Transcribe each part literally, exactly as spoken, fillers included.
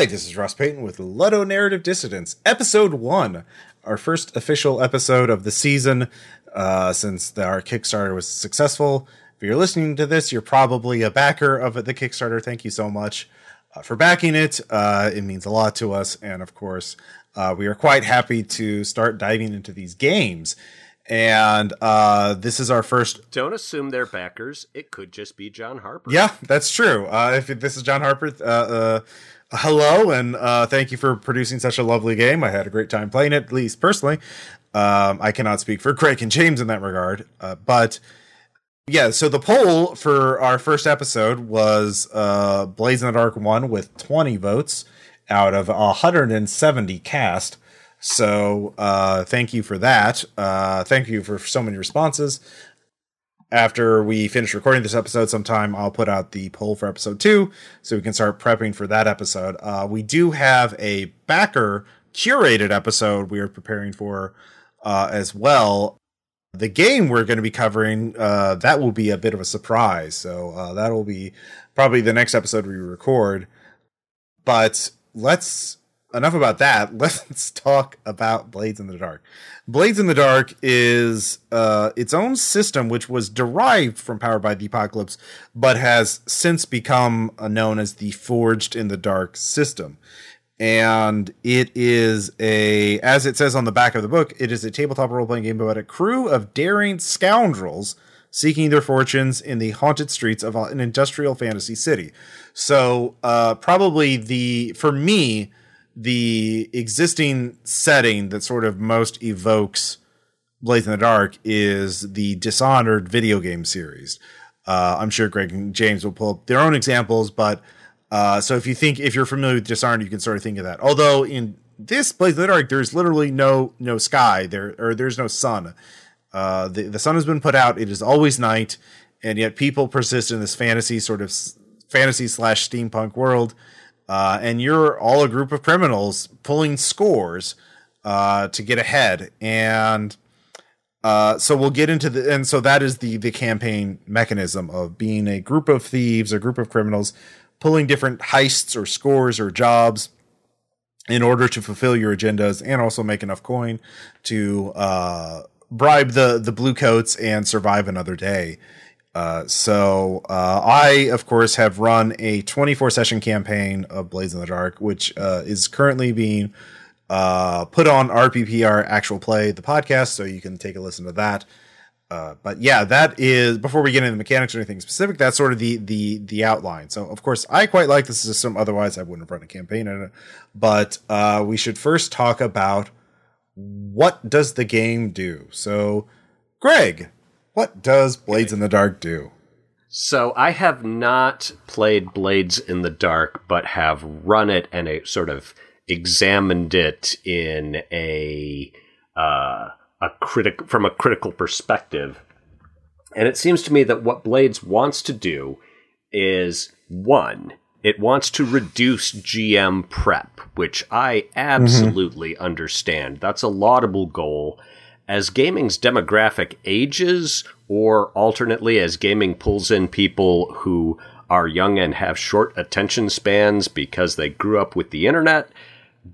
Hi, this is Ross Payton with Ludo Narrative Dissidence, Episode one, our first official episode of the season uh, since the, our Kickstarter was successful. If you're listening to this, you're probably a backer of the Kickstarter. Thank you so much uh, for backing it. Uh, it means a lot to us, and of course, uh, we are quite happy to start diving into these games. And uh, this is our first... Don't assume they're backers. It could just be John Harper. Yeah, that's true. Uh, if this is John Harper... Uh, uh, Hello, and uh, thank you for producing such a lovely game. I had a great time playing it, at least personally. Um, I cannot speak for Craig and James in that regard. Uh, but, yeah, so the poll for our first episode was uh, Blades in the Dark one with twenty votes out of one hundred seventy cast. So uh, thank you for that. Uh, thank you for so many responses. After we finish recording this episode sometime, I'll put out the poll for episode two so we can start prepping for that episode. Uh, we do have a backer curated episode we are preparing for uh, as well. The game we're going to be covering, uh, that will be a bit of a surprise. So uh, that will be probably the next episode we record. But let's enough about that. Let's talk about Blades in the Dark. Blades in the Dark is uh, its own system, which was derived from Powered by the Apocalypse, but has since become known as the Forged in the Dark system. And it is a, as it says on the back of the book, it is a tabletop role-playing game about a crew of daring scoundrels seeking their fortunes in the haunted streets of an industrial fantasy city. So uh, probably the, for me, the existing setting that sort of most evokes Blades in the Dark is the Dishonored video game series. Uh, I'm sure Greg and James will pull up their own examples, but uh, so if you think, if you're familiar with Dishonored, you can sort of think of that. Although in this Blades in the Dark, there's literally no, no sky there, or there's no sun. Uh, the, the sun has been put out. It is always night. And yet people persist in this fantasy sort of fantasy slash steampunk world. Uh, and you're all a group of criminals pulling scores uh, to get ahead. And uh, so we'll get into the, and so that is the, the campaign mechanism of being a group of thieves, a group of criminals pulling different heists or scores or jobs in order to fulfill your agendas and also make enough coin to uh, bribe the, the blue coats and survive another day. Uh, so uh, I, of course, have run a twenty-four session campaign of Blades in the Dark, which uh, is currently being uh, put on R P P R Actual Play, the podcast, so you can take a listen to that. Uh, but yeah, that is, before we get into the mechanics or anything specific, that's sort of the the the outline. So, of course, I quite like the system. Otherwise, I wouldn't have run a campaign in it. But uh, we should first talk about what does the game do. So, Greg, what does Blades in the Dark do? So I have not played Blades in the Dark, but have run it and a, sort of examined it in a uh, a critic from a critical perspective. And it seems to me that what Blades wants to do is, one, it wants to reduce G M prep, which I absolutely mm-hmm. understand. That's a laudable goal. As gaming's demographic ages, or alternately as gaming pulls in people who are young and have short attention spans because they grew up with the internet,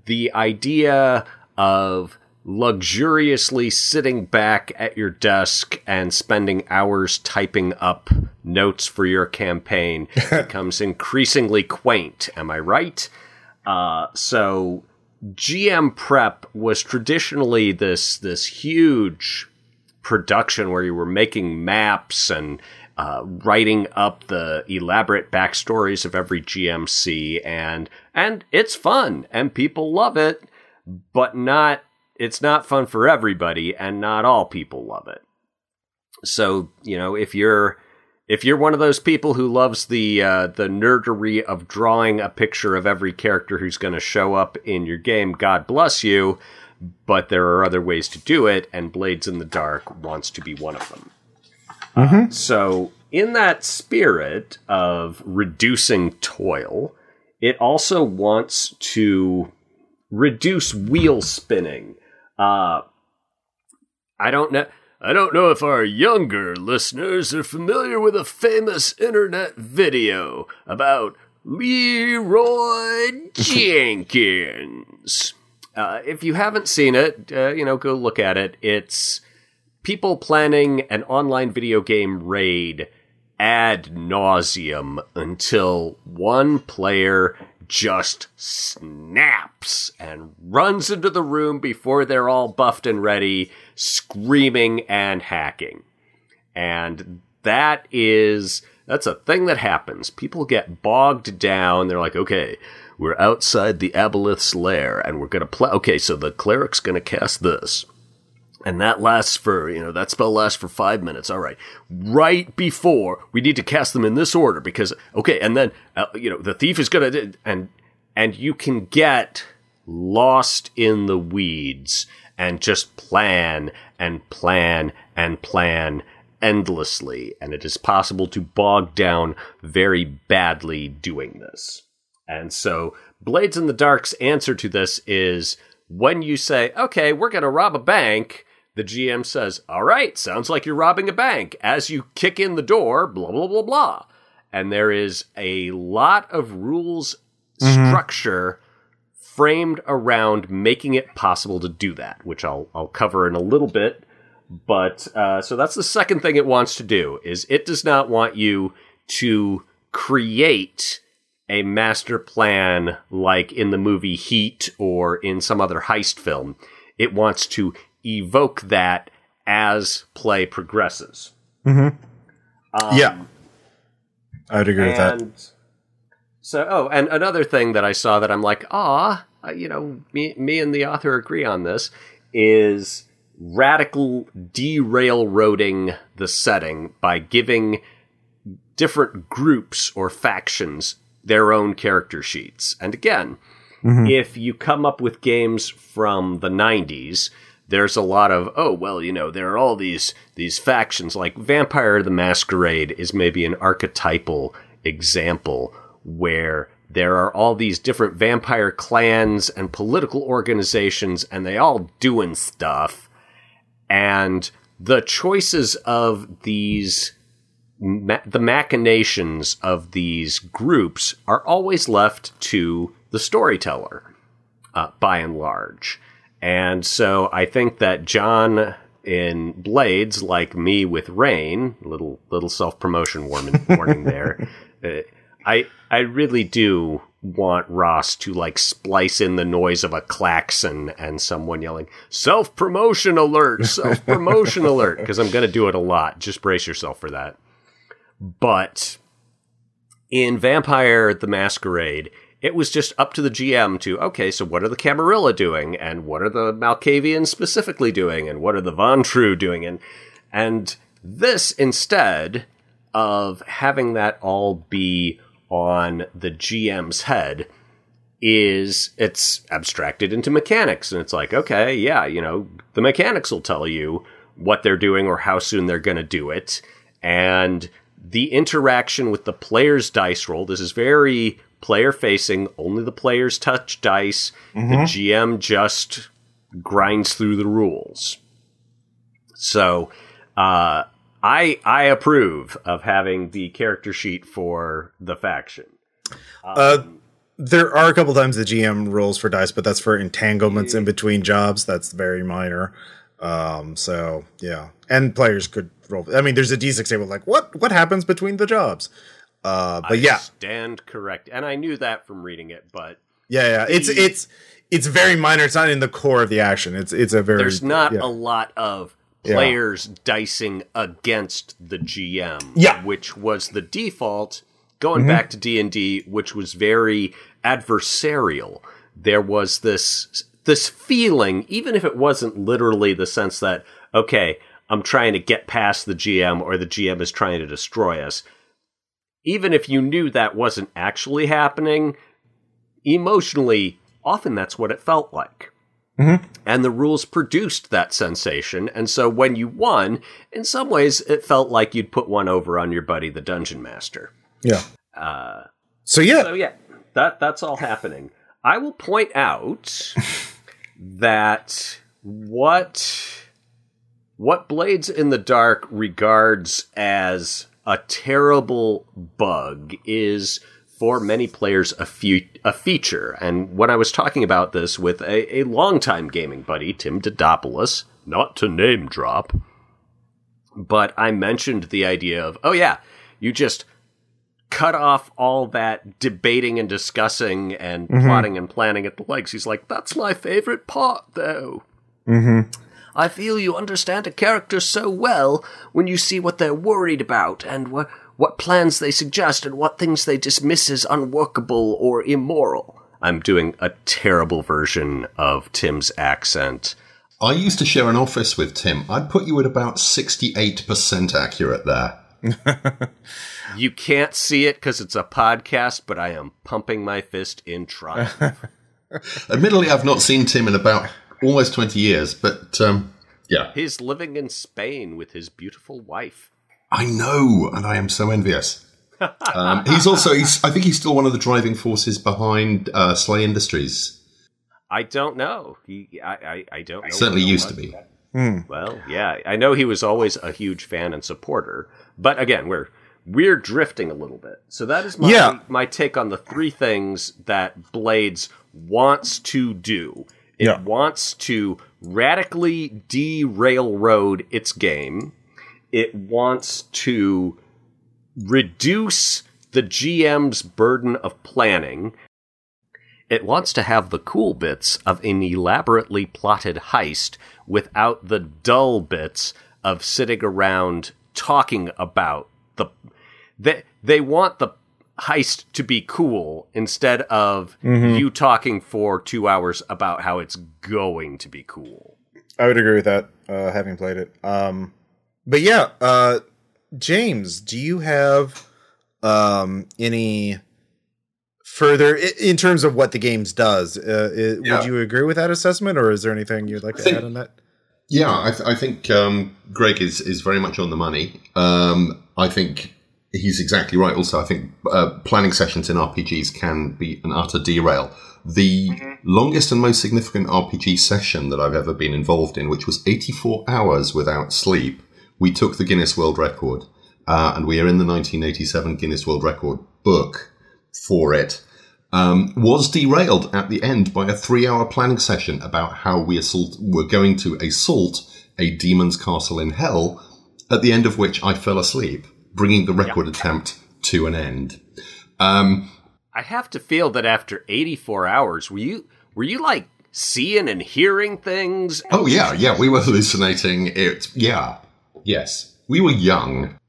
the idea of luxuriously sitting back at your desk and spending hours typing up notes for your campaign becomes increasingly quaint. Am I right? Uh, so... G M prep was traditionally this this huge production where you were making maps and uh, writing up the elaborate backstories of every G M C, and and it's fun and people love it, but not it's not fun for everybody and not all people love it. So, you know, if you're If you're one of those people who loves the uh, the nerdery of drawing a picture of every character who's going to show up in your game, God bless you, but there are other ways to do it, and Blades in the Dark wants to be one of them. Mm-hmm. Uh, so in that spirit of reducing toil, it also wants to reduce wheel spinning. Uh, I don't know... I don't know if our younger listeners are familiar with a famous internet video about Leroy Jenkins. Uh, if you haven't seen it, uh, you know, go look at it. It's people planning an online video game raid ad nauseum until one player just snaps and runs into the room before they're all buffed and ready, screaming and hacking. And that is, that's a thing that happens. People get bogged down. They're like, okay, we're outside the Aboleth's lair and we're going to play. Okay, so the cleric's going to cast this. And that lasts for, you know, that spell lasts for five minutes. All right. Right before, we need to cast them in this order because, okay, and then, uh, you know, the thief is going to, and and you can get lost in the weeds and just plan and plan and plan endlessly. And it is possible to bog down very badly doing this. And so Blades in the Dark's answer to this is when you say, okay, we're going to rob a bank, the G M says, all right, sounds like you're robbing a bank. As you kick in the door, blah, blah, blah, blah. And there is a lot of rules mm-hmm. structure framed around making it possible to do that, which I'll I'll cover in a little bit. But uh, so that's the second thing it wants to do, is it does not want you to create a master plan like in the movie Heat or in some other heist film. It wants to evoke that as play progresses. Mm-hmm. Um, yeah. I would agree with that. So, oh, and another thing that I saw that I'm like, ah, you know, me, me and the author agree on this, is radical derailroading the setting by giving different groups or factions their own character sheets. And again, mm-hmm. if you come up with games from the nineties, there's a lot of, oh, well, you know, there are all these these factions, like Vampire the Masquerade is maybe an archetypal example where there are all these different vampire clans and political organizations, and they all doing stuff. And the choices of these, ma- the machinations of these groups are always left to the storyteller, uh, by and large. And so I think that John in Blades, like me with Rain, little little self-promotion warning, warning there, uh, I I really do want Ross to like splice in the noise of a klaxon and someone yelling, self-promotion alert, self-promotion alert, because I'm going to do it a lot. Just brace yourself for that. But in Vampire the Masquerade, it was just up to the G M to, okay, so what are the Camarilla doing? And what are the Malkavians specifically doing? And what are the Von True doing? And, and this, instead of having that all be on the G M's head, is it's abstracted into mechanics. And it's like, okay, yeah, you know, the mechanics will tell you what they're doing or how soon they're going to do it. And the interaction with the player's dice roll, this is very player-facing, only the players touch dice, mm-hmm. the G M just grinds through the rules. So uh, I I approve of having the character sheet for the faction. Um, uh, there are a couple times the G M rolls for dice, but that's for entanglements yeah. in between jobs. That's very minor. Um, so, yeah. And players could roll. I mean, there's a D six table like, what what happens between the jobs? Uh, but I yeah, stand correct, and I knew that from reading it. But yeah, yeah, it's the, it's it's very minor. It's not in the core of the action. It's it's a very there's not yeah. a lot of players yeah. dicing against the G M, yeah. which was the default going mm-hmm. back to D and D, which was very adversarial. There was this this feeling, even if it wasn't literally the sense that okay, I'm trying to get past the G M or the G M is trying to destroy us. Even if you knew that wasn't actually happening, emotionally, often that's what it felt like. Mm-hmm. And the rules produced that sensation. And so when you won, in some ways, it felt like you'd put one over on your buddy, the Dungeon Master. Yeah. Uh, so, yeah. So, yeah, that that's all happening. I will point out that what what Blades in the Dark regards as a terrible bug is for many players a, fe- a feature. And when I was talking about this with a, a longtime gaming buddy, Tim Didopoulos, not to name drop, but I mentioned the idea of, oh yeah, you just cut off all that debating and discussing and mm-hmm. plotting and planning at the legs. He's like, that's my favorite part, though. Mm-hmm. I feel you understand a character so well when you see what they're worried about and wh- what plans they suggest and what things they dismiss as unworkable or immoral. I'm doing a terrible version of Tim's accent. I used to share an office with Tim. I'd put you at about sixty-eight percent accurate there. You can't see it because it's a podcast, but I am pumping my fist in triumph. Admittedly, I've not seen Tim in about almost twenty years, but um, yeah. He's living in Spain with his beautiful wife. I know, and I am so envious. um, he's also, he's, I think he's still one of the driving forces behind uh, Slay Industries. I don't know. He, I, I, I don't know. He certainly used to be. Mm. Well, yeah, I know he was always a huge fan and supporter, but again, we're we're drifting a little bit. So that is my yeah. my take on the three things that Blades wants to do. It yeah. wants to radically derailroad its game. It wants to reduce the G M's burden of planning. It wants to have the cool bits of an elaborately plotted heist without the dull bits of sitting around talking about the... They, they want the heist to be cool instead of mm-hmm. you talking for two hours about how it's going to be cool. I would agree with that, uh, having played it. Um, but yeah, uh, James, do you have um, any... Further, in terms of what the game does, uh, would yeah. you agree with that assessment, or is there anything you'd like to think, add on that? Yeah, I, th- I think um, Greg is, is very much on the money. Um, I think he's exactly right. Also, I think uh, planning sessions in R P Gs can be an utter derail. The mm-hmm. longest and most significant R P G session that I've ever been involved in, which was eighty-four hours without sleep, we took the Guinness World Record, uh, and we are in the nineteen eighty-seven Guinness World Record book for it. Um, was derailed at the end by a three-hour planning session about how we assault, were going to assault a demon's castle in hell, at the end of which I fell asleep, bringing the record yep. attempt to an end. Um, I have to feel that after eighty-four hours, were you were you like seeing and hearing things? Oh yeah, yeah, we were hallucinating. It, yeah, yes, we were young.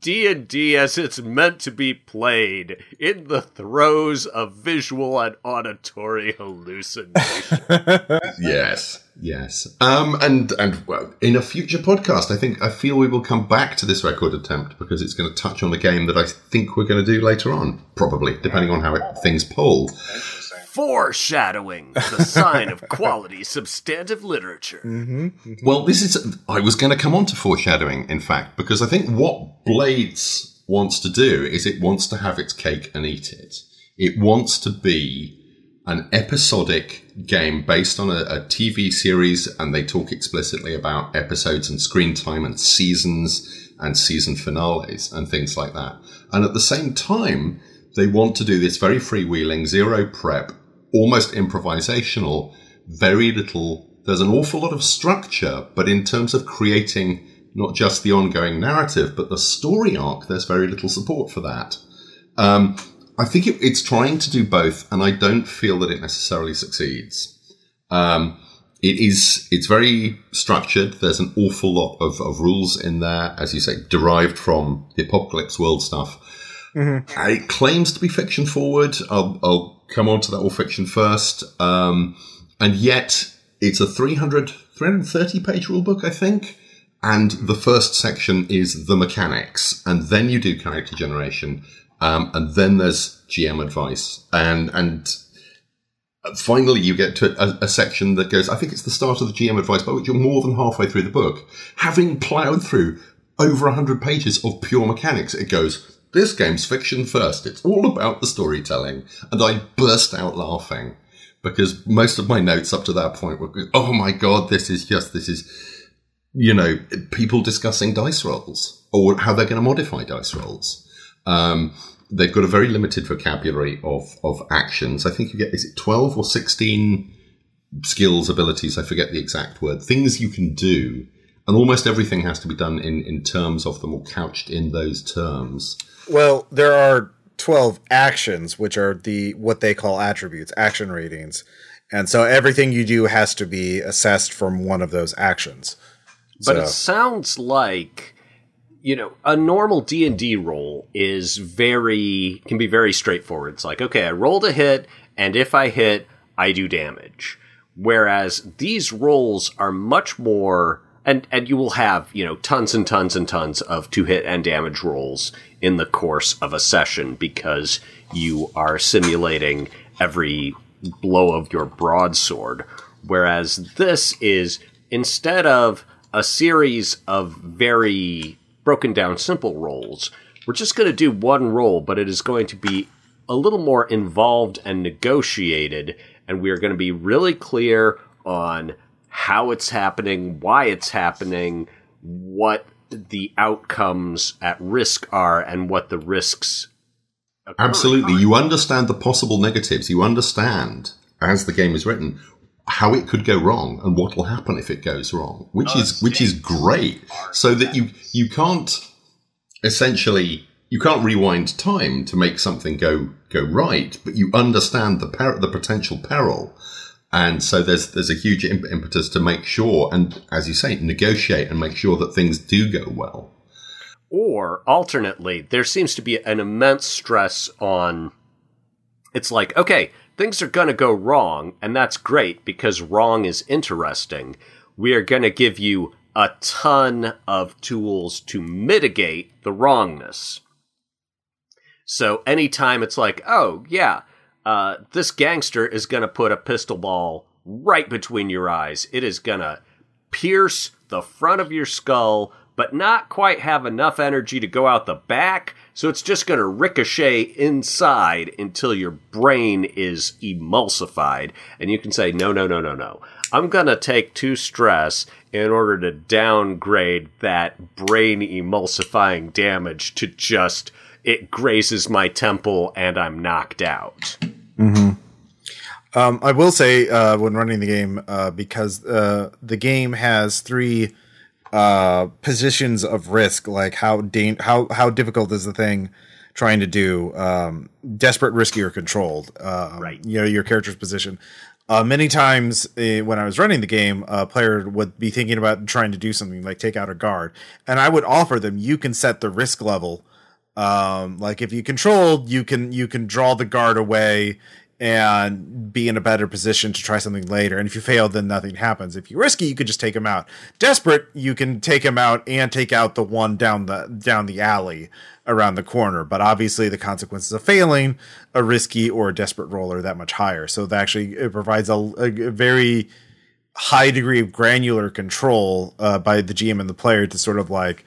D and D as it's meant to be played, in the throes of visual and auditory hallucinations. Yes, yes. Um, and and well, in a future podcast, I think I feel we will come back to this record attempt because it's going to touch on a game that I think we're going to do later on, probably, depending on how it, things poll. Foreshadowing, the sign of quality substantive literature. Mm-hmm, mm-hmm. Well, this is... I was going to come on to foreshadowing, in fact, because I think what Blades wants to do is it wants to have its cake and eat it. It wants to be an episodic game based on a, a T V series, and they talk explicitly about episodes and screen time and seasons and season finales and things like that. And at the same time, they want to do this very freewheeling, zero prep, almost improvisational, very little, there's an awful lot of structure, but in terms of creating not just the ongoing narrative, but the story arc, there's very little support for that. Um, I think it, it's trying to do both, and I don't feel that it necessarily succeeds. Um, it is, it's very structured. There's an awful lot of, of rules in there, as you say, derived from the Apocalypse World stuff. Mm-hmm. It claims to be fiction forward. I'll, I'll, come on to that all fiction first. Um, and yet it's a three hundred, three hundred thirty page rule book, I think. And the first section is the mechanics. And then you do character generation. Um, and then there's G M advice. And, and finally you get to a, a section that goes, I think it's the start of the G M advice, by which you're more than halfway through the book. Having plowed through over one hundred pages of pure mechanics, it goes, this game's fiction first. It's all about the storytelling. And I burst out laughing because most of my notes up to that point were, oh my God, this is just, this is, you know, people discussing dice rolls or how they're going to modify dice rolls. Um, they've got a very limited vocabulary of of actions. I think you get, is it twelve or sixteen skills, abilities? I forget the exact word. Things you can do. And almost everything has to be done in, in terms of them or couched in those terms. Well, there are twelve actions, which are the what they call attributes, action ratings. And so everything you do has to be assessed from one of those actions. But so. It sounds like, you know, a normal D and D roll is very, can be very straightforward. It's like, okay, I rolled a hit, and if I hit, I do damage. Whereas these rolls are much more... And and you will have, you know, tons and tons and tons of two-hit and damage rolls in the course of a session because you are simulating every blow of your broadsword. Whereas this is, instead of a series of very broken-down simple rolls, we're just going to do one roll, but it is going to be a little more involved and negotiated, and we are going to be really clear on how it's happening, why it's happening, what the outcomes at risk are, and what the risks occur. Absolutely. You understand the possible negatives. You understand, as the game is written, how it could go wrong and what will happen if it goes wrong, which oh, is which is great. So that you you can't essentially... You can't rewind time to make something go go right, but you understand the per- the potential peril. And so there's there's a huge impetus to make sure, and as you say, negotiate and make sure that things do go well. Or, alternately, there seems to be an immense stress on, it's like, okay, things are going to go wrong, and that's great, because wrong is interesting. We are going to give you a ton of tools to mitigate the wrongness. So anytime it's like, oh, yeah, Uh, this gangster is going to put a pistol ball right between your eyes. It is going to pierce the front of your skull, but not quite have enough energy to go out the back. So it's just going to ricochet inside until your brain is emulsified. And you can say, no, no, no, no, no. I'm going to take two stress in order to downgrade that brain emulsifying damage to just... it grazes my temple and I'm knocked out. Mm-hmm. Um, I will say uh, when running the game, uh, because uh, the game has three uh, positions of risk, like how da- how how difficult is the thing trying to do, um, desperate, risky, or controlled. Uh, right. You know, your character's position. Uh, many times uh, when I was running the game, a player would be thinking about trying to do something like take out a guard, and I would offer them, you can set the risk level. Um, like if you controlled, you can, you can draw the guard away and be in a better position to try something later. And if you fail, then nothing happens. If you're risky, you could just take him out. Desperate, you can take him out and take out the one down the, down the alley around the corner. But obviously the consequences of failing a risky or a desperate roll are that much higher. So that actually, it provides a, a very high degree of granular control, uh, by the G M and the player to sort of like,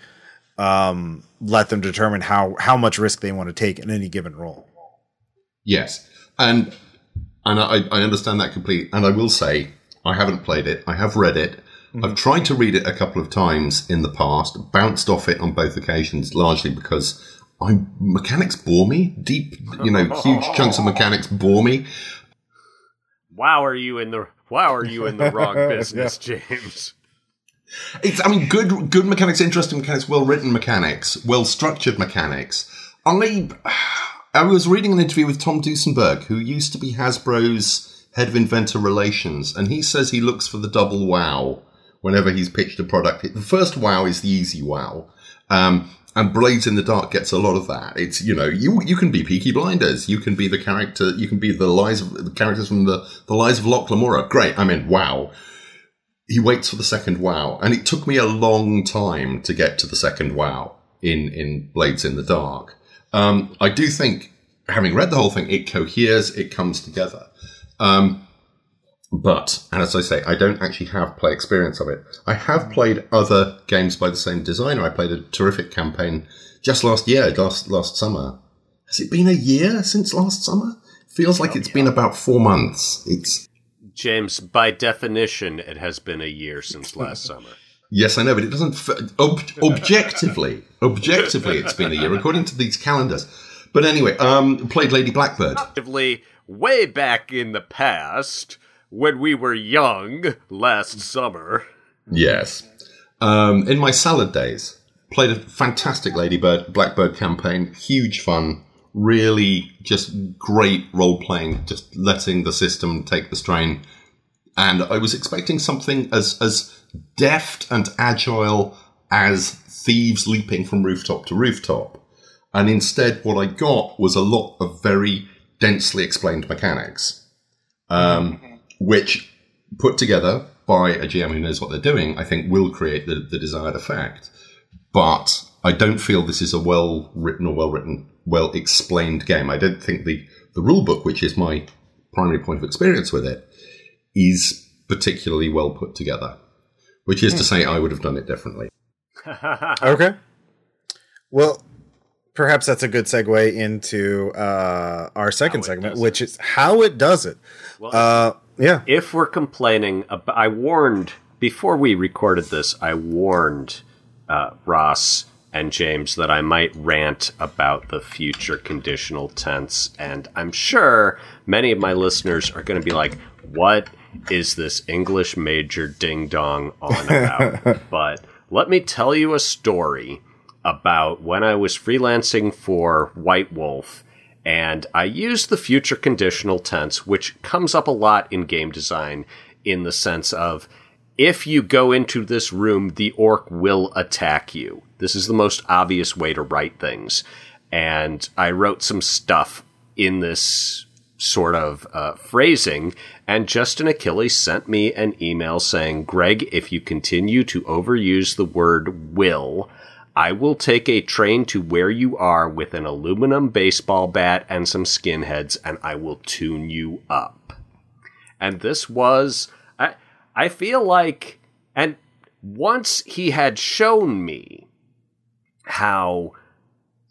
um, let them determine how, how much risk they want to take in any given role. Yes. And and I, I understand that completely. And I will say, I haven't played it. I have read it. Mm-hmm. I've tried to read it a couple of times in the past, bounced off it on both occasions, largely because I'm, mechanics bore me. Deep, you know, huge chunks of mechanics bore me. Wow, are you in the, wow, are you in the wrong business, yeah. James? It's, I mean, good, good mechanics, interesting mechanics, well-written mechanics, well-structured mechanics. I, I was reading an interview with Tom Dusenberg, who used to be Hasbro's head of inventor relations, and he says he looks for the double wow whenever he's pitched a product. The first wow is the easy wow, um, and Blades in the Dark gets a lot of that. It's, you know, you you can be Peaky Blinders, you can be the character, you can be the lies of, the characters from the the Lies of Locke Lamora. Great, I mean, wow. He waits for the second wow, and it took me a long time to get to the second wow in, in Blades in the Dark. Um, I do think, having read the whole thing, it coheres, it comes together. Um, but, and as I say, I don't actually have play experience of it. I have played other games by the same designer. I played a terrific campaign just last year, last last summer. Has it been a year since last summer? Feels like it's been about four months. It's... James, by definition, it has been a year since last summer. Yes, I know, but it doesn't... Ob- objectively, objectively, it's been a year, according to these calendars. But anyway, um, played Lady Blackbird. Objectively, way back in the past, when we were young, last summer. Yes. Um, in my salad days, played a fantastic Lady Bird, Blackbird campaign, huge fun, really just great role-playing, just letting the system take the strain. And I was expecting something as as deft and agile as thieves leaping from rooftop to rooftop. And instead, what I got was a lot of very densely explained mechanics, um, okay. which put together by a G M who knows what they're doing, I think will create the, the desired effect. But I don't feel this is a well-written or well-written, well-explained game. I don't think the, the rule book, which is my primary point of experience with it, is particularly well put together, which is to say I would have done it differently. Okay. Well, perhaps that's a good segue into uh, our second segment, which is how it does it. Well, uh, yeah. If we're complaining about, I warned, before we recorded this, I warned uh, Ross and James that I might rant about the future conditional tense. And I'm sure many of my listeners are going to be like, what is this English major ding-dong on about? But let me tell you a story about when I was freelancing for White Wolf, and I used the future conditional tense, which comes up a lot in game design in the sense of, if you go into this room, the orc will attack you. This is the most obvious way to write things. And I wrote some stuff in this sort of uh, phrasing, and Justin Achilles sent me an email saying, Greg, if you continue to overuse the word will, I will take a train to where you are with an aluminum baseball bat and some skinheads, and I will tune you up. And this was, I, I feel like, and once he had shown me how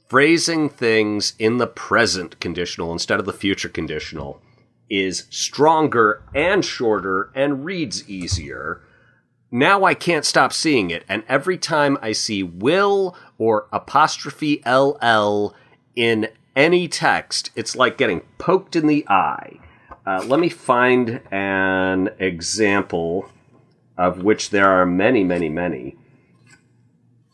phrasing things in the present conditional instead of the future conditional is stronger and shorter and reads easier. Now I can't stop seeing it. And every time I see will or apostrophe L L in any text, it's like getting poked in the eye. Uh, let me find an example, of which there are many, many, many.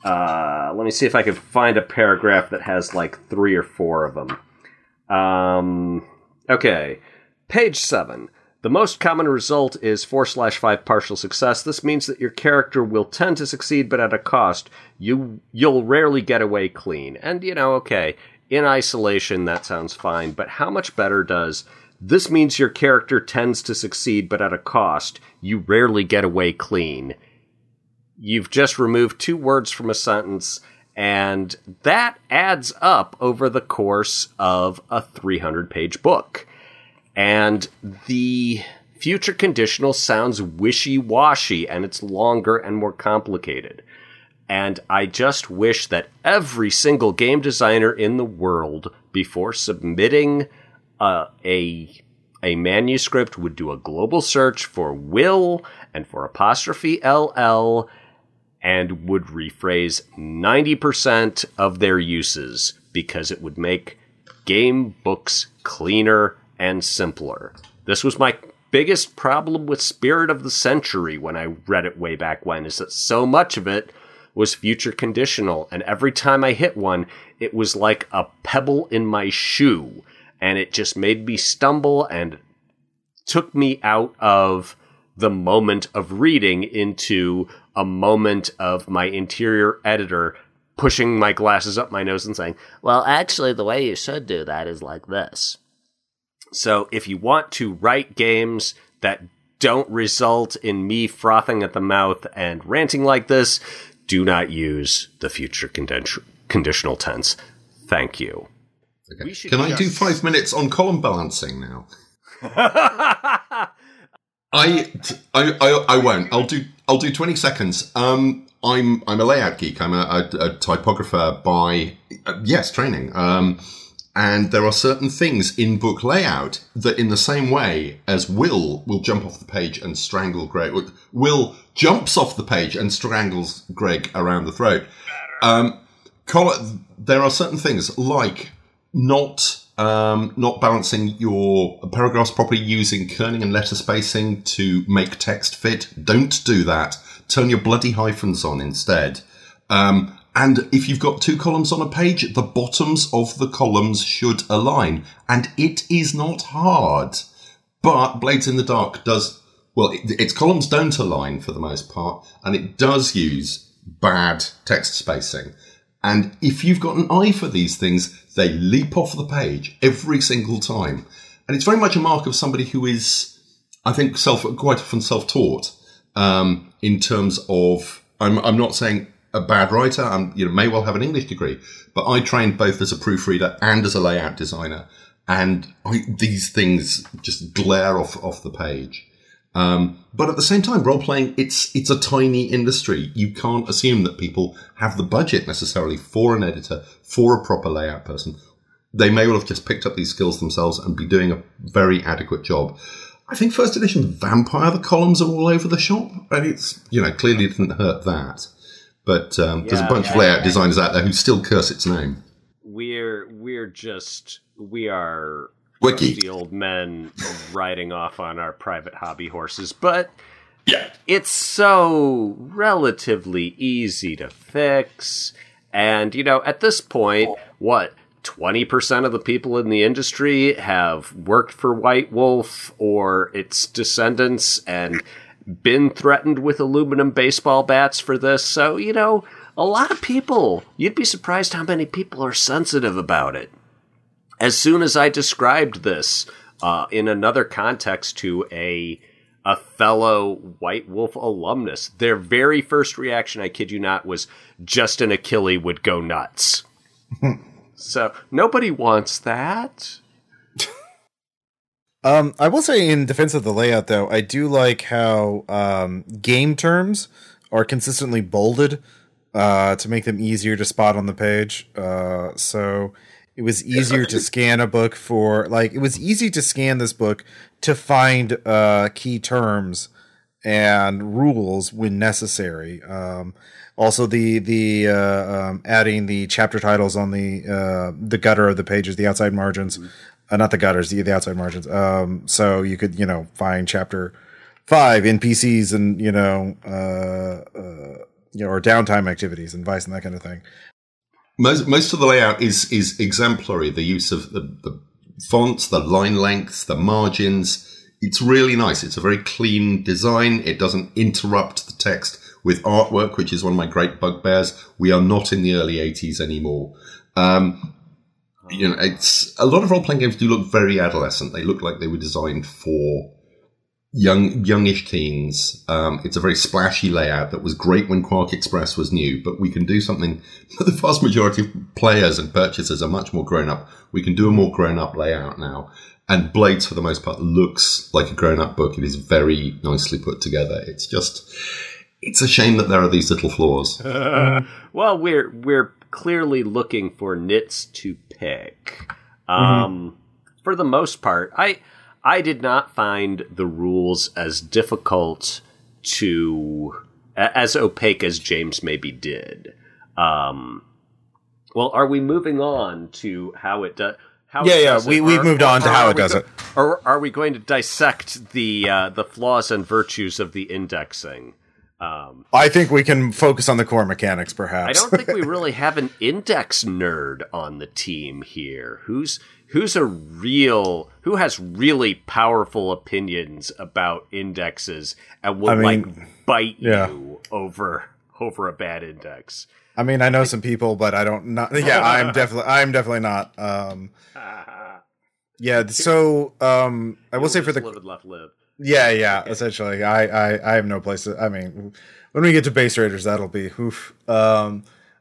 Uh, let me see if I can find a paragraph that has like three or four of them. Um, okay. Page seven. The most common result is four slash five partial success. This means that your character will tend to succeed, but at a cost. You, you'll rarely get away clean. And, you know, okay, in isolation, that sounds fine. But how much better does this means your character tends to succeed, but at a cost. You rarely get away clean. You've just removed two words from a sentence, and that adds up over the course of a three hundred page book. And the future conditional sounds wishy-washy, and it's longer and more complicated. And I just wish that every single game designer in the world, before submitting uh, a... a manuscript, would do a global search for will and for apostrophe L L, and would rephrase ninety percent of their uses, because it would make game books cleaner and simpler. This was my biggest problem with Spirit of the Century when I read it way back when, is that so much of it was future conditional, and every time I hit one, it was like a pebble in my shoe, and it just made me stumble and took me out of the moment of reading into a moment of my interior editor pushing my glasses up my nose and saying, well, actually, the way you should do that is like this. So if you want to write games that don't result in me frothing at the mouth and ranting like this, do not use the future condi- conditional tense. Thank you. Okay. Can I do five minutes on column balancing now? I, I I I won't. I'll do I'll do twenty seconds. Um, I'm I'm a layout geek. I'm a, a, a typographer by uh, yes training. Um, And there are certain things in book layout that, in the same way as Will will jump off the page and strangle Greg, Will jumps off the page and strangles Greg around the throat. Um, there are certain things like not um, not balancing your paragraphs properly, using kerning and letter spacing to make text fit. Don't do that. Turn your bloody hyphens on instead. Um, And if you've got two columns on a page, the bottoms of the columns should align. And it is not hard. But Blades in the Dark does... Well, it, its columns don't align for the most part. And it does use bad text spacing. And if you've got an eye for these things, they leap off the page every single time. And it's very much a mark of somebody who is, I think, self quite often self-taught. Um, in terms of... I'm, I'm not saying... a bad writer, and you know, may well have an English degree, but I trained both as a proofreader and as a layout designer, and I, these things just glare off off the page. Um, but at the same time, role playing, it's it's a tiny industry. You can't assume that people have the budget necessarily for an editor, for a proper layout person. They may well have just picked up these skills themselves and be doing a very adequate job. I think first edition Vampire, the columns are all over the shop, and it's, you know, clearly didn't hurt that. But um, yeah, there's a bunch yeah, of layout yeah. designers out there who still curse its name. We're we're just we are the old men riding off on our private hobby horses. But yeah, it's so relatively easy to fix. And you know, at this point, what twenty percent of the people in the industry have worked for White Wolf or its descendants, and been threatened with aluminum baseball bats for this. So, you know, a lot of people, you'd be surprised how many people are sensitive about it. As soon as I described this uh, in another context to a a fellow White Wolf alumnus, their very first reaction, I kid you not, was Justin Achilles would go nuts. So nobody wants that. Um, I will say in defense of the layout, though, I do like how um, game terms are consistently bolded uh, to make them easier to spot on the page. Uh, so it was easier to scan a book for, like, it was easy to scan this book to find uh, key terms and rules when necessary. Um, also, the the uh, um, adding the chapter titles on the uh, the gutter of the pages, the outside margins. Mm-hmm. Uh, not the gutters, the, the outside margins. Um, so you could, you know, find chapter five N P Cs and, you know, uh, uh, you know, or downtime activities and vice and that kind of thing. Most most of the layout is is exemplary. The use of the, the fonts, the line lengths, the margins. It's really nice. It's a very clean design. It doesn't interrupt the text with artwork, which is one of my great bugbears. We are not in the early eighties anymore. Um, You know, it's a lot of role-playing games do look very adolescent. They look like they were designed for young, youngish teens. Um, it's a very splashy layout that was great when Quark Express was new, but we can do something that the vast majority of players and purchasers are much more grown-up. We can do a more grown-up layout now. And Blades, for the most part, looks like a grown-up book. It is very nicely put together. It's just... It's a shame that there are these little flaws. Well, we're we're clearly looking for nits to pick. Um, mm-hmm. For the most part, I I did not find the rules as difficult to as opaque as James maybe did. Um, well, are we moving on to how it does? How yeah, it yeah, we, we've or, moved on to how it does go- it. Or are we going to dissect the uh, the flaws and virtues of the indexing? Um, I think we can focus on the core mechanics, perhaps. I don't think we really have an index nerd on the team here. Who's who's a real who has really powerful opinions about indexes and will I mean, like bite yeah. you over over a bad index. I mean, I know I think, some people, but I don't. Not, yeah, I'm definitely I'm definitely not. Um, yeah. So um, I will say for the live and left live. Yeah, yeah, okay. Essentially. I, I, I have no place to... I mean, when we get to base raiders, that'll be oof. Um,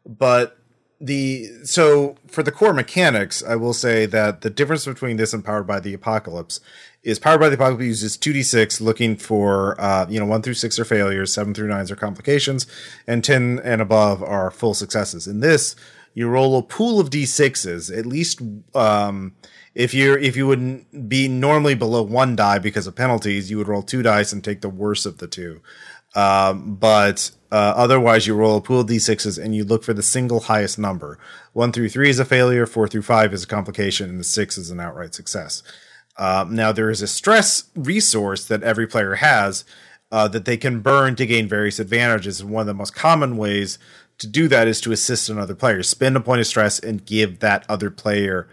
but the... So, for the core mechanics, I will say that the difference between this and Powered by the Apocalypse is Powered by the Apocalypse uses two d six looking for, uh, you know, one through six are failures, seven through nines are complications, and ten and above are full successes. In this, you roll a pool of d sixes, at least um, if you're if you wouldn't be normally below one die because of penalties, you would roll two dice and take the worst of the two. Um, but uh, otherwise, you roll a pool of d sixes and you look for the single highest number. One through three is a failure, four through five is a complication, and the six is an outright success. Um, now, there is a stress resource that every player has uh, that they can burn to gain various advantages. And one of the most common ways to do that is to assist another player. Spend a point of stress and give that other player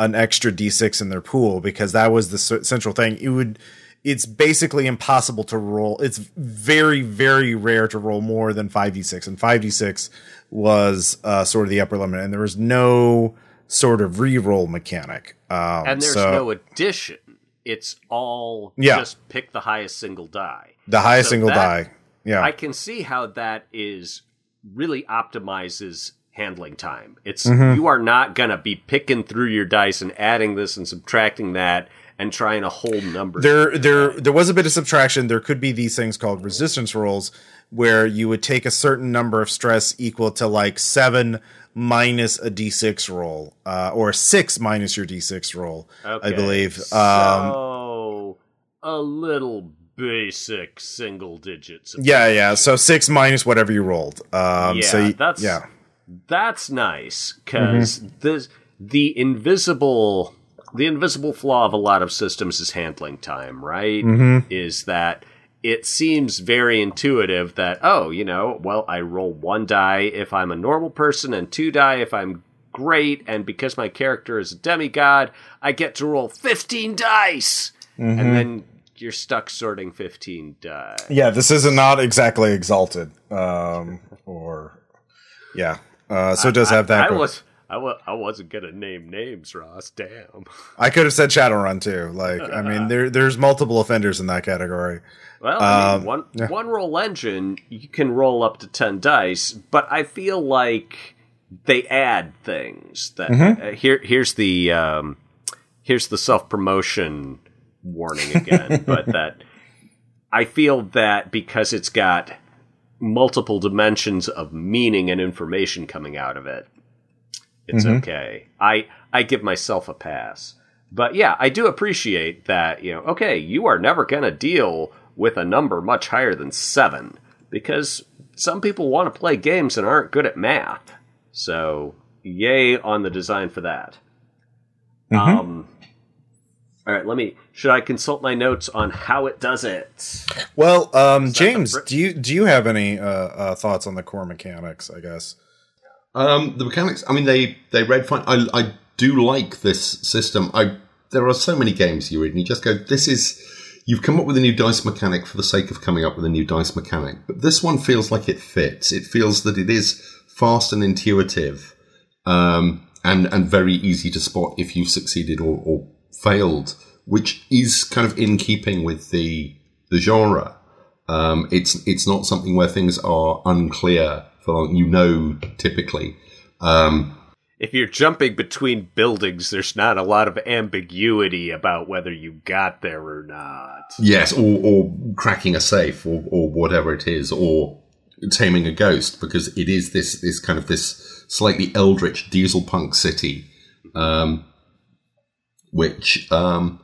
an extra d six in their pool, because that was the central thing. It would, it's basically impossible to roll. It's very, very rare to roll more than five d six, and five d six was uh, sort of the upper limit, and there was no sort of re-roll mechanic. Um, and there's so, no addition. It's all yeah. just pick the highest single die. The highest so single that, die. Yeah. I can see how that is really optimizes handling time. It's mm-hmm. you are not going to be picking through your dice and adding this and subtracting that and trying to hold numbers. There, there, there was a bit of subtraction. There could be these things called resistance rolls, where you would take a certain number of stress equal to like seven minus a d six roll, uh, or six minus your d six roll, okay. I believe. So, um, a little basic single digits. Yeah, yeah. So six minus whatever you rolled. Um, yeah, so you, that's, yeah. that's nice, because mm-hmm. this the invisible the invisible flaw of a lot of systems is handling time, right? Mm-hmm. Is that it seems very intuitive that, oh, you know, well, I roll one die if I'm a normal person and two die if I'm great. And because my character is a demigod, I get to roll fifteen dice. Mm-hmm. And then you're stuck sorting fifteen dice. Yeah, this is not exactly Exalted. Um, or, yeah. Uh, so it does I, have that. I, I, was, I, was, I wasn't going to name names, Ross. Damn. I could have said Shadowrun, too. Like, I mean, there there's multiple offenders in that category. Well, I mean, one, um, yeah. one roll engine, you can roll up to ten dice, but I feel like they add things. That mm-hmm. uh, here, here's the um, here's the self-promotion warning again, but that I feel that because it's got multiple dimensions of meaning and information coming out of it, it's mm-hmm. okay. I I give myself a pass, but yeah, I do appreciate that. You know, okay, you are never gonna deal with a number much higher than seven, because some people want to play games and aren't good at math. So, yay on the design for that. Mm-hmm. Um, all right, let me, should I consult my notes on how it does it? Well, um, James, br- do you do you have any uh, uh, thoughts on the core mechanics, I guess? Um, the mechanics, I mean, they, they read fine. I, I do like this system. I There are so many games you read and you just go, this is... You've come up with a new dice mechanic for the sake of coming up with a new dice mechanic. But this one feels like it fits. It feels that it is fast and intuitive, um, and, and very easy to spot if you've succeeded or, or failed, which is kind of in keeping with the the genre. Um, it's it's not something where things are unclear for long, you know, typically. Um If you're jumping between buildings, there's not a lot of ambiguity about whether you got there or not. Yes, or, or cracking a safe, or, or whatever it is, or taming a ghost, because it is this this kind of this slightly eldritch diesel punk city, um, which um,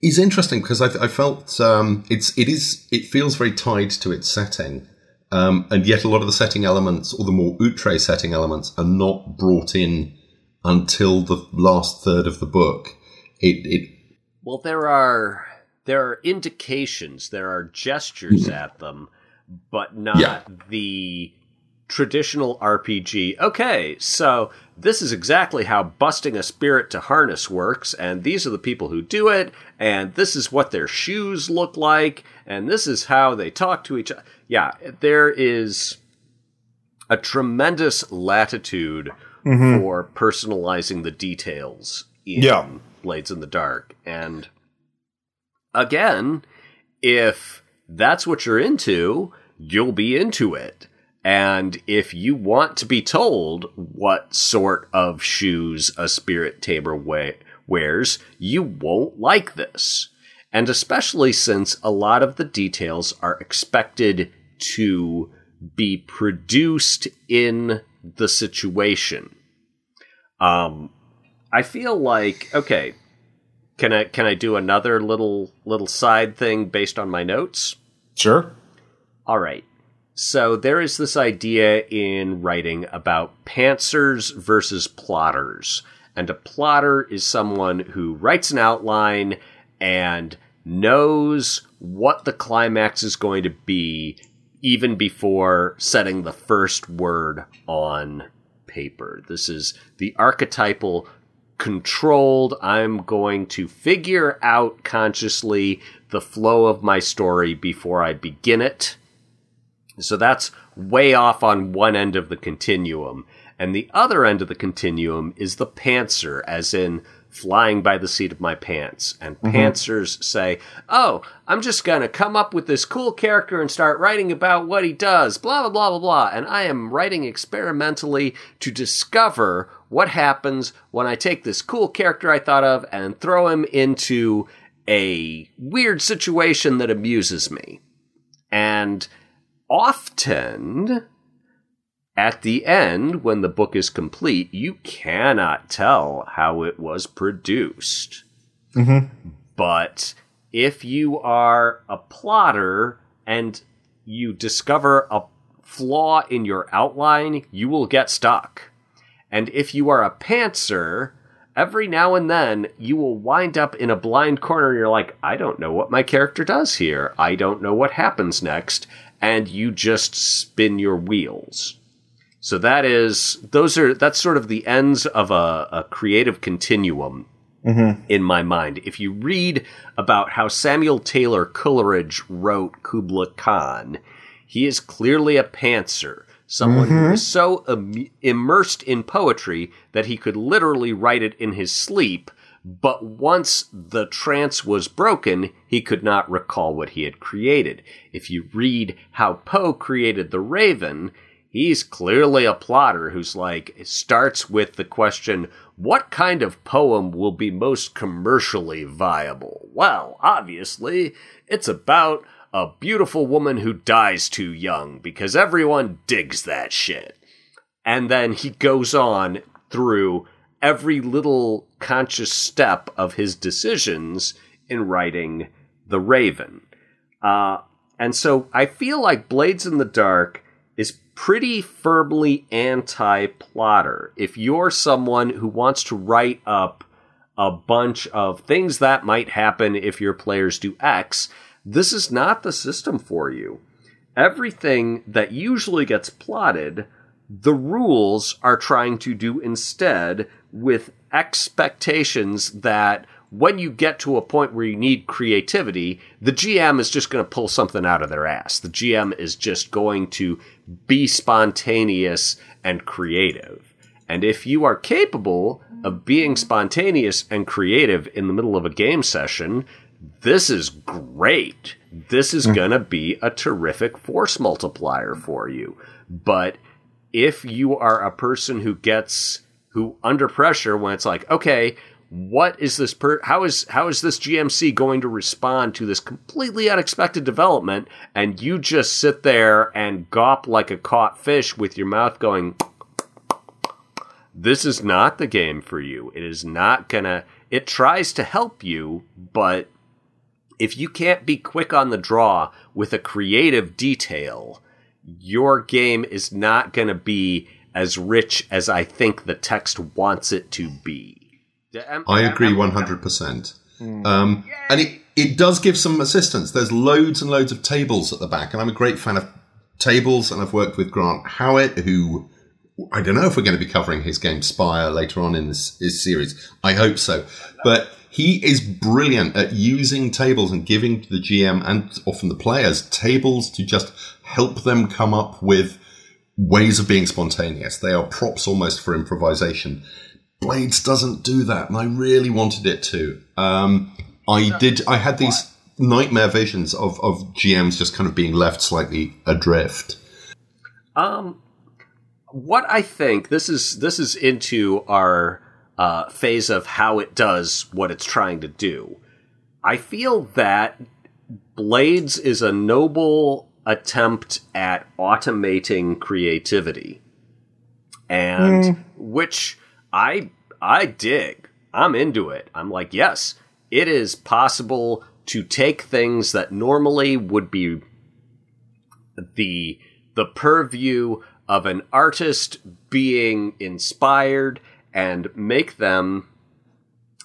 is interesting because I, I felt um, it's it is it feels very tied to its setting. Um, and yet a lot of the setting elements, or the more outre setting elements, are not brought in until the last third of the book. It, it Well, there are there are indications, there are gestures at them, but not yeah. the traditional R P G. Okay, so this is exactly how busting a spirit to harness works, and these are the people who do it, and this is what their shoes look like, and this is how they talk to each other. Yeah, there is a tremendous latitude mm-hmm. for personalizing the details in yeah. Blades in the Dark. And again, if that's what you're into, you'll be into it. And if you want to be told what sort of shoes a spirit tamer we- wears, you won't like this. And especially since a lot of the details are expected to be produced in the situation. Um, I feel like, okay, can I can I do another little little side thing based on my notes? Sure. All right. So there is this idea in writing about pantsers versus plotters. And a plotter is someone who writes an outline and knows what the climax is going to be even before setting the first word on paper. This is the archetypal controlled, I'm going to figure out consciously the flow of my story before I begin it. So that's way off on one end of the continuum. And the other end of the continuum is the pantser, as in flying by the seat of my pants. And mm-hmm. pantsers say, oh, I'm just going to come up with this cool character and start writing about what he does, blah, blah, blah, blah, blah. And I am writing experimentally to discover what happens when I take this cool character I thought of and throw him into a weird situation that amuses me. And often, at the end, when the book is complete, you cannot tell how it was produced. Mm-hmm. But if you are a plotter and you discover a flaw in your outline, you will get stuck. And if you are a pantser, every now and then you will wind up in a blind corner and you're like, I don't know what my character does here. I don't know what happens next. And you just spin your wheels. So that is, those are, that's sort of the ends of a, a creative continuum mm-hmm. in my mind. If you read about how Samuel Taylor Coleridge wrote Kubla Khan, he is clearly a pantser, someone mm-hmm. who is so im- immersed in poetry that he could literally write it in his sleep. But once the trance was broken, he could not recall what he had created. If you read how Poe created The Raven, he's clearly a plotter who's like, starts with the question, what kind of poem will be most commercially viable? Well, obviously, it's about a beautiful woman who dies too young because everyone digs that shit. And then he goes on through every little conscious step of his decisions in writing The Raven. Uh, and so I feel like Blades in the Dark is pretty firmly anti-plotter. If you're someone who wants to write up a bunch of things that might happen if your players do X, this is not the system for you. Everything that usually gets plotted, the rules are trying to do instead with expectations that when you get to a point where you need creativity, the G M is just going to pull something out of their ass. The G M is just going to be spontaneous and creative. And if you are capable of being spontaneous and creative in the middle of a game session, this is great. This is going to be a terrific force multiplier for you. But if you are a person who gets, who under pressure when it's like, okay, what is this, per- how is how is this G M C going to respond to this completely unexpected development? And you just sit there and gawp like a caught fish with your mouth going, this is not the game for you. It is not gonna, it tries to help you, but if you can't be quick on the draw with a creative detail, your game is not going to be as rich as I think the text wants it to be. I'm, I agree one hundred percent. Mm. Um, and it, it does give some assistance. There's loads and loads of tables at the back, and I'm a great fan of tables, and I've worked with Grant Howitt, who, I don't know if we're going to be covering his game Spire later on in this, this series. I hope so. But he is brilliant at using tables and giving the G M and often the players tables to just help them come up with ways of being spontaneous. They are props almost for improvisation. Blades doesn't do that, and I really wanted it to. Um, I did. I had these nightmare visions of, of G Ms just kind of being left slightly adrift. Um, what I think this is this is into our uh, phase of how it does what it's trying to do. I feel that Blades is a noble attempt at automating creativity, and mm. which I I dig. I'm into it. I'm like, yes, it is possible to take things that normally would be the the purview of an artist being inspired and make them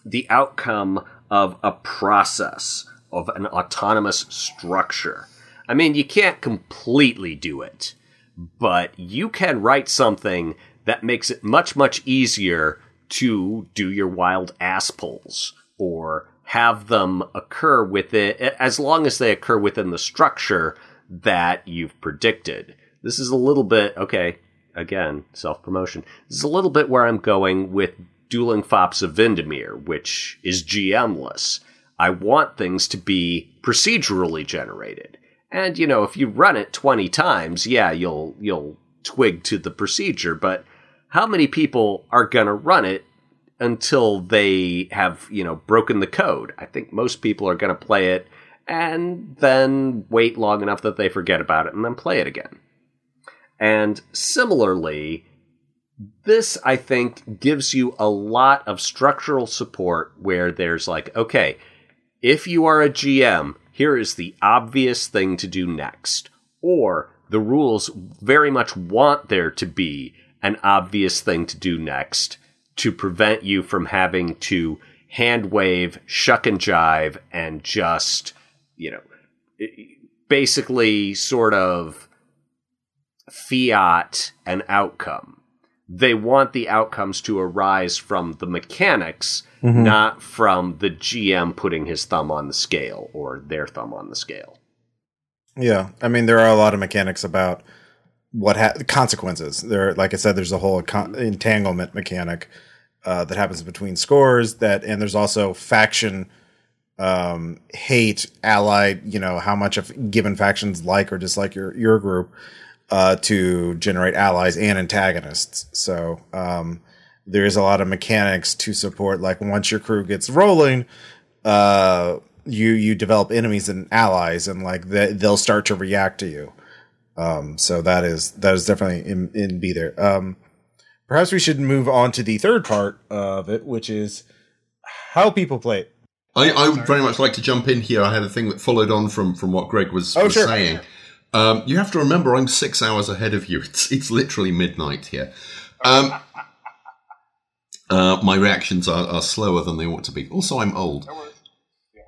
the outcome of a process, of an autonomous structure. I mean, you can't completely do it, but you can write something that makes it much, much easier to do your wild ass pulls or have them occur within, as long as they occur within the structure that you've predicted. This is a little bit, okay, again, self-promotion. This is a little bit where I'm going with Dueling Fops of Vindemir, which is G M-less. I want things to be procedurally generated. And, you know, if you run it twenty times, yeah, you'll you'll twig to the procedure, but how many people are going to run it until they have, you know, broken the code? I think most people are going to play it and then wait long enough that they forget about it and then play it again. And similarly, this, I think, gives you a lot of structural support where there's like, okay, if you are a G M, here is the obvious thing to do next. Or the rules very much want there to be an obvious thing to do next to prevent you from having to hand wave, shuck and jive, and just, you know, basically sort of fiat an outcome. They want the outcomes to arise from the mechanics, mm-hmm. not from the G M putting his thumb on the scale or their thumb on the scale. Yeah. I mean, there are a lot of mechanics about what ha- consequences there. Like I said, there's a whole con- entanglement mechanic uh, that happens between scores that, and there's also faction um, hate, ally, you know, how much of given factions like, or dislike your, your group. Uh, to generate allies and antagonists. So um, there is a lot of mechanics to support. Like once your crew gets rolling, uh, you you develop enemies and allies, and like they, they'll start to react to you. Um, so that is that is definitely in, in be there. Um, perhaps we should move on to the third part of it, which is how people play it. I, I would very much like to jump in here. I had a thing that followed on from from what Greg was, oh, was sure. saying. Um, you have to remember, I'm six hours ahead of you. It's it's literally midnight here. Um, uh, my reactions are, are slower than they ought to be. Also, I'm old.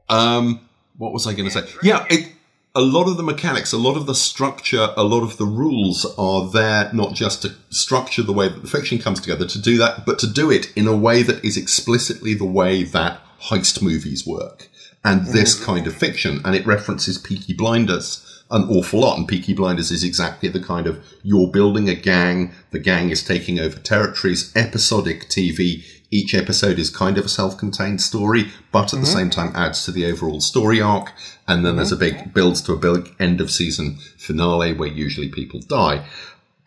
Um, what was I going to say? Yeah, it, a lot of the mechanics, a lot of the structure, a lot of the rules are there not just to structure the way that the fiction comes together, to do that, but to do it in a way that is explicitly the way that heist movies work and this kind of fiction. And it references Peaky Blinders an awful lot, and Peaky Blinders is exactly the kind of, you're building a gang, the gang is taking over territories, episodic T V, each episode is kind of a self-contained story, but at mm-hmm. the same time adds to the overall story arc, and then mm-hmm. there's a big, builds to a big end-of-season finale where usually people die.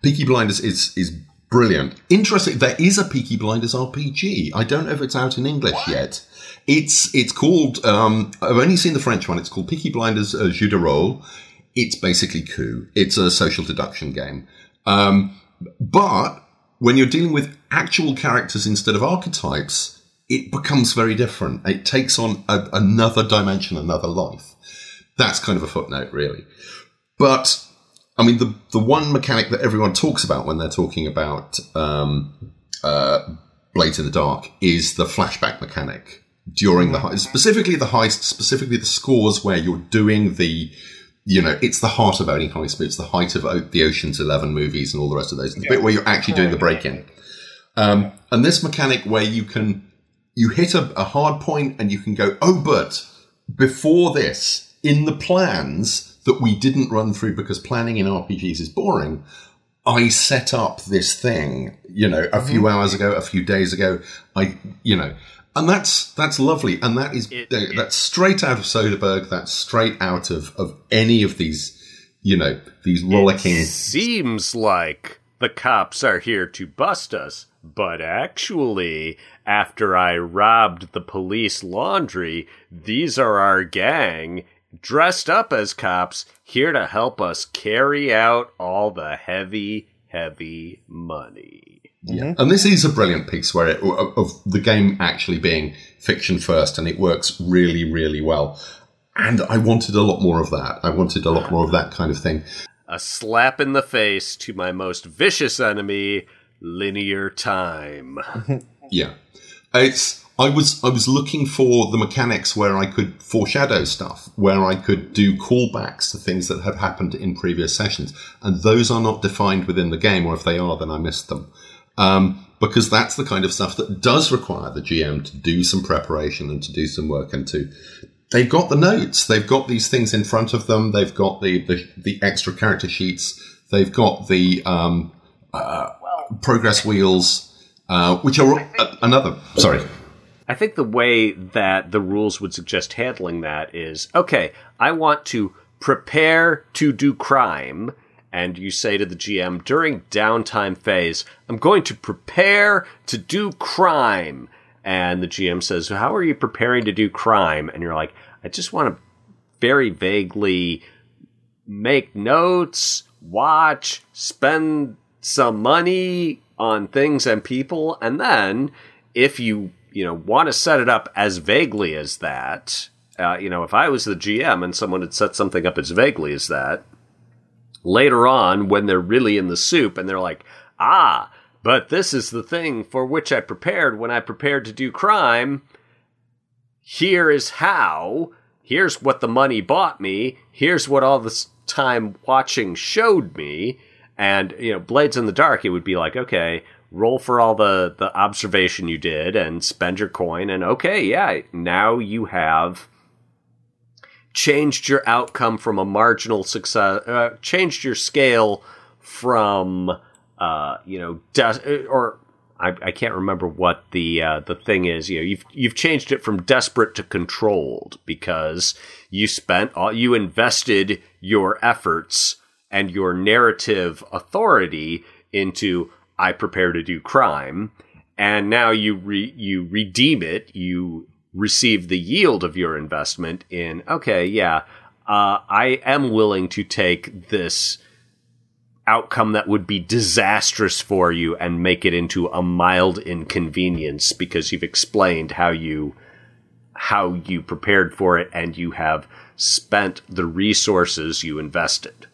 Peaky Blinders is is brilliant. Interesting, there is a Peaky Blinders R P G. I don't know if it's out in English what? yet. It's it's called, um, I've only seen the French one, it's called Peaky Blinders uh, Jeu de Rôle. It's basically coup. It's a social deduction game. Um, but when you're dealing with actual characters instead of archetypes, it becomes very different. It takes on a, another dimension, another life. That's kind of a footnote, really. But, I mean, the, the one mechanic that everyone talks about when they're talking about um, uh, Blades in the Dark is the flashback mechanic during the heist. Specifically the heist, specifically the scores where you're doing the... You know, it's the heart of any heist movie. It's the height of o- the Ocean's Eleven movies and all the rest of those. The yeah. bit where you're actually doing the break-in. Um, and this mechanic where you can... You hit a, a hard point and you can go, oh, but before this, in the plans that we didn't run through because planning in R P Gs is boring, I set up this thing, you know, a few hours ago, a few days ago. I, you know... And that's that's lovely, and that is it, it, that's straight out of Soderbergh. That's straight out of, of any of these, you know, these rollicking. It seems like the cops are here to bust us, but actually, after I robbed the police laundry, these are our gang dressed up as cops here to help us carry out all the heavy, heavy money. Yeah. And this is a brilliant piece where it, of the game actually being fiction first, and it works really, really well. And I wanted a lot more of that. I wanted a lot more of that kind of thing. A slap in the face to my most vicious enemy, linear time. Yeah. It's... I was I was looking for the mechanics where I could foreshadow stuff, where I could do callbacks to things that had happened in previous sessions, and those are not defined within the game, or if they are, then I missed them. Um, because that's the kind of stuff that does require the G M to do some preparation and to do some work and to... They've got the notes, they've got these things in front of them, they've got the, the, the extra character sheets, they've got the um, uh, progress wheels, uh, which are uh, another... Sorry. I think the way that the rules would suggest handling that is, okay, I want to prepare to do crime, and you say to the G M, during downtime phase, I'm going to prepare to do crime. And the G M says, how are you preparing to do crime? And you're like, I just want to very vaguely make notes, watch, spend some money on things and people, and then if you... you know, want to set it up as vaguely as that, uh, you know, if I was the G M and someone had set something up as vaguely as that, later on when they're really in the soup and they're like, ah, but this is the thing for which I prepared when I prepared to do crime, here is how, here's what the money bought me, here's what all this time watching showed me, and, you know, Blades in the Dark, it would be like, okay, roll for all the, the observation you did and spend your coin. And okay, yeah, now you have changed your outcome from a marginal success, uh, changed your scale from, uh, you know, des- or I, I can't remember what the uh, the thing is. You know, you've you've changed it from desperate to controlled because you spent all, you invested your efforts and your narrative authority into I prepare to do crime, and now you re- you redeem it. You receive the yield of your investment in, okay, yeah, uh, I am willing to take this outcome that would be disastrous for you and make it into a mild inconvenience because you've explained how you how you prepared for it and you have spent the resources you invested.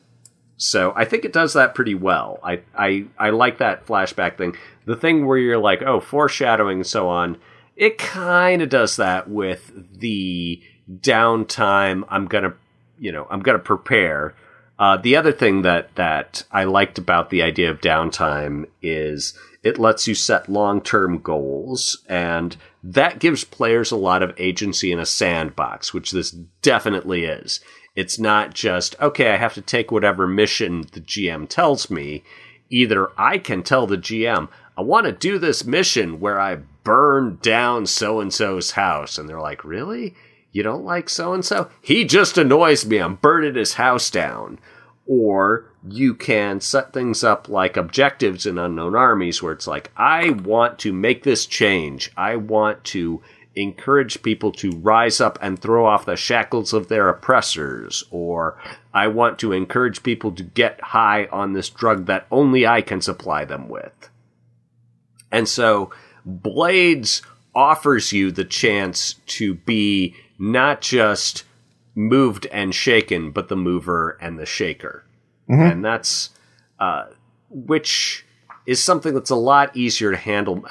So I think it does that pretty well. I, I I like that flashback thing. The thing where you're like, oh, foreshadowing and so on, it kind of does that with the downtime. I'm going to, you know, I'm going to prepare. Uh, the other thing that, that I liked about the idea of downtime is it lets you set long-term goals, and that gives players a lot of agency in a sandbox, which this definitely is. It's not just, okay, I have to take whatever mission the G M tells me. Either I can tell the G M, I want to do this mission where I burn down so-and-so's house. And they're like, really? You don't like so-and-so? He just annoys me. I'm burning his house down. Or you can set things up like objectives in Unknown Armies where it's like, I want to make this change. I want to encourage people to rise up and throw off the shackles of their oppressors, or I want to encourage people to get high on this drug that only I can supply them with. And so Blades offers you the chance to be not just moved and shaken, but the mover and the shaker. Mm-hmm. And that's, uh, which is something that's a lot easier to handle.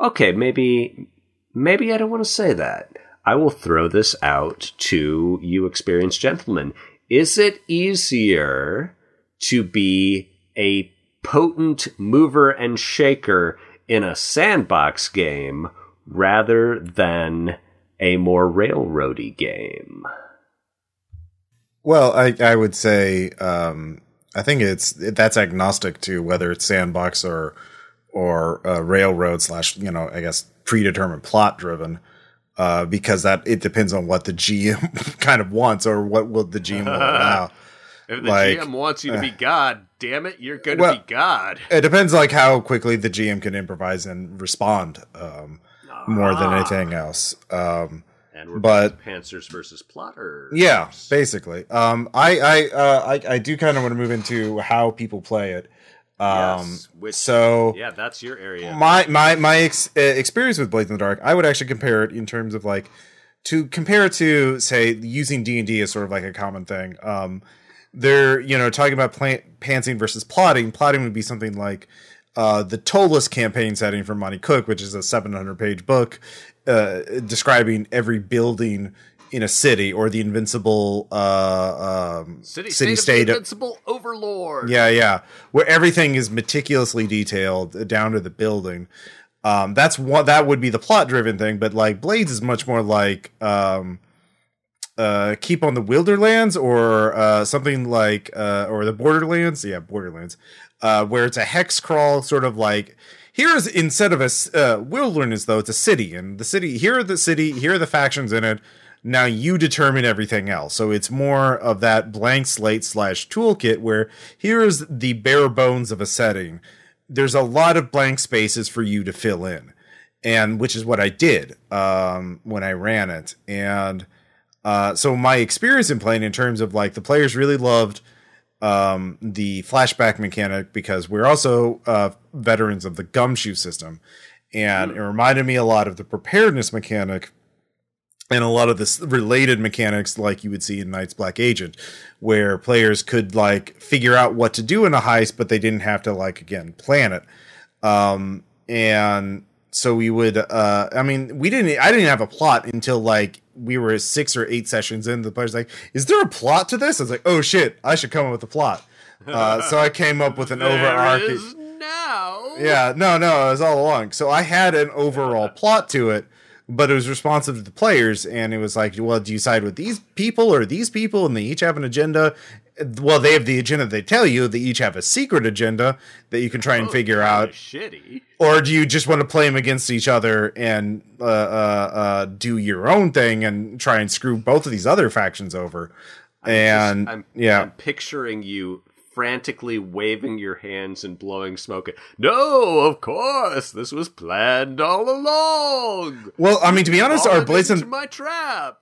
Okay, maybe... Maybe I don't want to say that. I will throw this out to you experienced gentlemen. Is it easier to be a potent mover and shaker in a sandbox game rather than a more railroady game? Well, I, I would say um, I think it's that's agnostic to whether it's sandbox or or uh, railroad slash, you know, I guess, predetermined plot driven, uh, because that it depends on what the G M kind of wants or what will the G M will allow. If the like, G M wants you to be God, damn it, you're going to well, be God. It depends like how quickly the G M can improvise and respond um, ah. more than anything else. Um, and we're but pantsers versus plotters. Yeah, basically. Um, I I, uh, I I do kind of want to move into how people play it. Um, yes, which, so yeah, that's your area. My my my ex- experience with Blades in the Dark, I would actually compare it in terms of like to compare it to say using D and D is sort of like a common thing. Um, they're you know talking about plan- pantsing versus plotting. Plotting would be something like uh, the Tolus campaign setting for Monty Cook, which is a seven hundred page book uh, describing every building in a city, or the invincible uh, um, city, city state, state of the invincible overlord. Yeah, yeah, where everything is meticulously detailed down to the building. Um, that's what that would be the plot-driven thing. But like Blades is much more like um, uh, Keep on the Wilderlands, or uh, something like uh, or the Borderlands. Yeah, Borderlands, uh, where it's a hex crawl, sort of like. Here's instead of a uh, wilderness, though, it's a city, and the city here are the city here are the factions in it. Now you determine everything else. So it's more of that blank slate slash toolkit where here's the bare bones of a setting. There's a lot of blank spaces for you to fill in. And which is what I did um, when I ran it. And uh, so my experience in playing in terms of like the players really loved um, the flashback mechanic because we're also uh, veterans of the gumshoe system. And mm. it reminded me a lot of the preparedness mechanic. And a lot of this related mechanics like you would see in Knight's Black Agent, where players could like figure out what to do in a heist, but they didn't have to like, again, plan it. Um, and so we would, uh, I mean, we didn't, I didn't have a plot until like we were six or eight sessions in. The player's like, is there a plot to this? I was like, oh shit, I should come up with a plot. Uh, so I came up with an overarching. Now. Yeah, no, no, it was all along. So I had an overall plot to it. But it was responsive to the players, and it was like, well, do you side with these people or these people? And they each have an agenda. Well, they have the agenda they tell you. They each have a secret agenda that you can try and oh, figure out. Shitty. Or do you just want to play them against each other and uh, uh, uh, do your own thing and try and screw both of these other factions over? I'm and just, I'm, yeah, I'm picturing you frantically waving your hands and blowing smoke. No, of course, this was planned all along. Well, I mean, to be honest, our Blades in my trap.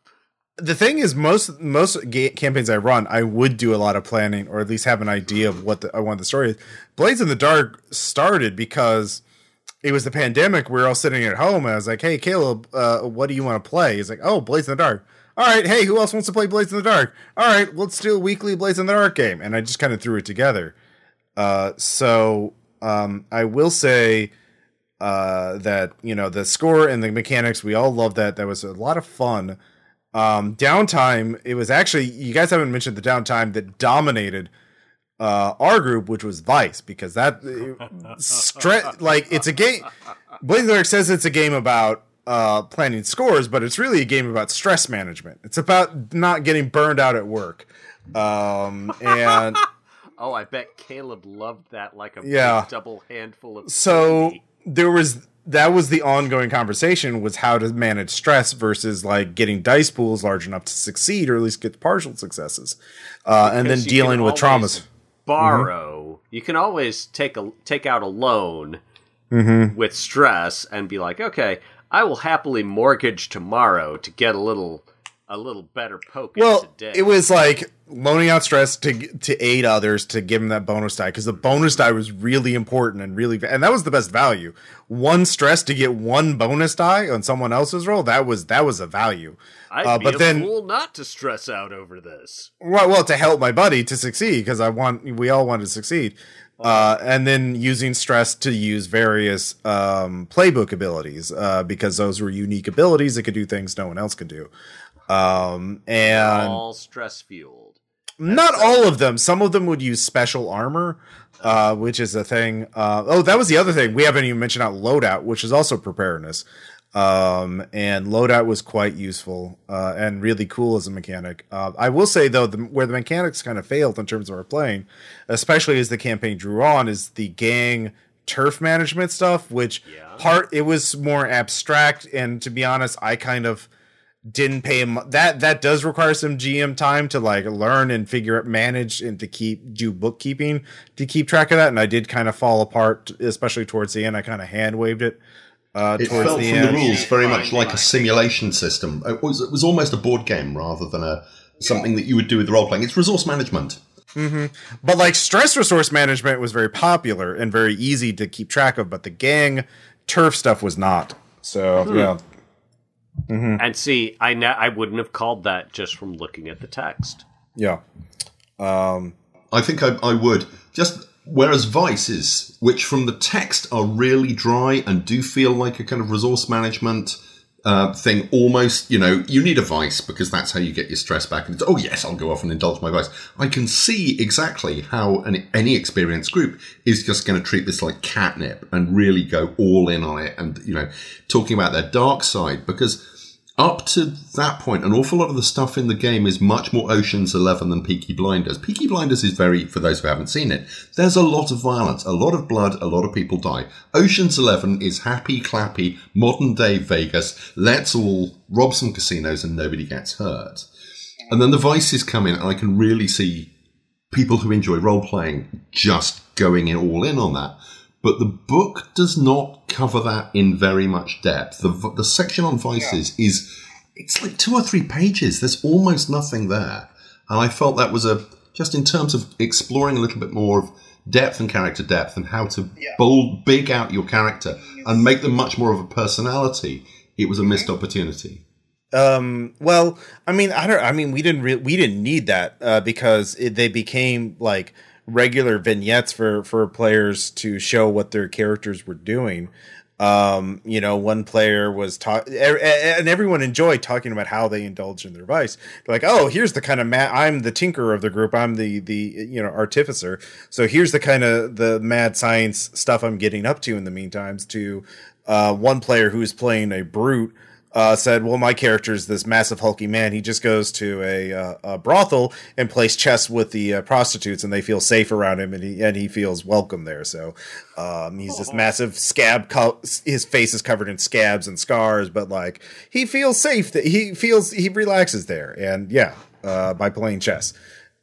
The thing is, most most ga- campaigns I run, I would do a lot of planning, or at least have an idea of what the, I want the story is. Blades in the Dark started because it was the pandemic. We were all sitting at home, and I was like, "Hey, Caleb, uh, what do you want to play?" He's like, "Oh, Blades in the Dark." All right, hey, who else wants to play Blades in the Dark? All right, let's do a weekly Blades in the Dark game. And I just kind of threw it together. Uh, so um, I will say uh, that, you know, the score and the mechanics, we all love that. That was a lot of fun. Um, downtime, it was actually, you guys haven't mentioned the downtime that dominated uh, our group, which was Vice, because that, stre- like, it's a game, Blades in the Dark says it's a game about, Uh, planning scores, but it's really a game about stress management. It's about not getting burned out at work. Um, and oh, I bet Caleb loved that like a yeah. double handful of. So candy. There was that was the ongoing conversation was how to manage stress versus like getting dice pools large enough to succeed or at least get partial successes, uh, and then dealing with traumas. Borrow. Mm-hmm. You can always take a take out a loan mm-hmm. with stress and be like, okay. I will happily mortgage tomorrow to get a little, a little better poke. Well, today. It was like loaning out stress to to aid others to give them that bonus die because the bonus die was really important and really, and that was the best value. One stress to get one bonus die on someone else's roll that was that was a value. I'd uh, be but a then, fool not to stress out over this. Well, well, to help my buddy to succeed because I want we all want to succeed. Uh, and then using stress to use various um, playbook abilities uh, because those were unique abilities that could do things no one else could do. Um, and all stress fueled. Not all of them. Some of them would use special armor, uh, which is a thing. Uh, oh, that was the other thing. We haven't even mentioned out loadout, which is also preparedness. Um, and loadout was quite useful uh, and really cool as a mechanic. Uh, I will say, though, the, where the mechanics kind of failed in terms of our playing, especially as the campaign drew on, is the gang turf management stuff, which yeah. part it was more abstract. And to be honest, I kind of didn't pay him. That, that does require some G M time to like learn and figure out, manage and to keep do bookkeeping to keep track of that. And I did kind of fall apart, especially towards the end. I kind of hand waved it. Uh, it felt the from end. The rules very much like a simulation system. It was, it was almost a board game rather than a something that you would do with role playing. It's resource management. Mm-hmm. But like stress resource management was very popular and very easy to keep track of, but the gang turf stuff was not. So hmm. yeah. Mm-hmm. And see, I ne- I wouldn't have called that just from looking at the text. Yeah. Um, I think I, I would. Just whereas vices, which from the text are really dry and do feel like a kind of resource management uh, thing, almost, you know, you need a vice because that's how you get your stress back. And it's, oh, yes, I'll go off and indulge my vice. I can see exactly how an, any experienced group is just going to treat this like catnip and really go all in on it and, you know, talking about their dark side because... Up to that point, an awful lot of the stuff in the game is much more Ocean's Eleven than Peaky Blinders. Peaky Blinders is very, for those who haven't seen it, there's a lot of violence, a lot of blood, a lot of people die. Ocean's Eleven is happy, clappy, modern-day Vegas. Let's all rob some casinos and nobody gets hurt. And then the vices come in, and I can really see people who enjoy role-playing just going in all in on that. But the book does not cover that in very much depth. The the section on vices yeah. is, it's like two or three pages. There's almost nothing there. And I felt that was a, just in terms of exploring a little bit more of depth and character depth and how to yeah. bold, big out your character and make them much more of a personality, it was a missed opportunity. Um, well, I mean, I don't, I mean, we didn't re- we didn't need that uh, because it, they became like, regular vignettes for for players to show what their characters were doing. Um you know, one player was talk er, and everyone enjoyed talking about how they indulge in their vice. They're like, oh, here's the kind of mad I'm the tinkerer of the group, I'm the the you know, artificer, so here's the kind of the mad science stuff I'm getting up to in the meantime. To uh one player who's playing a brute Uh, said, well, my character is this massive hulky man. He just goes to a, uh, a brothel and plays chess with the uh, prostitutes, and they feel safe around him, and he and he feels welcome there. So um, he's Aww. This massive scab. Co- his face is covered in scabs and scars, but like he feels safe. That he feels he relaxes there, and yeah, uh, by playing chess.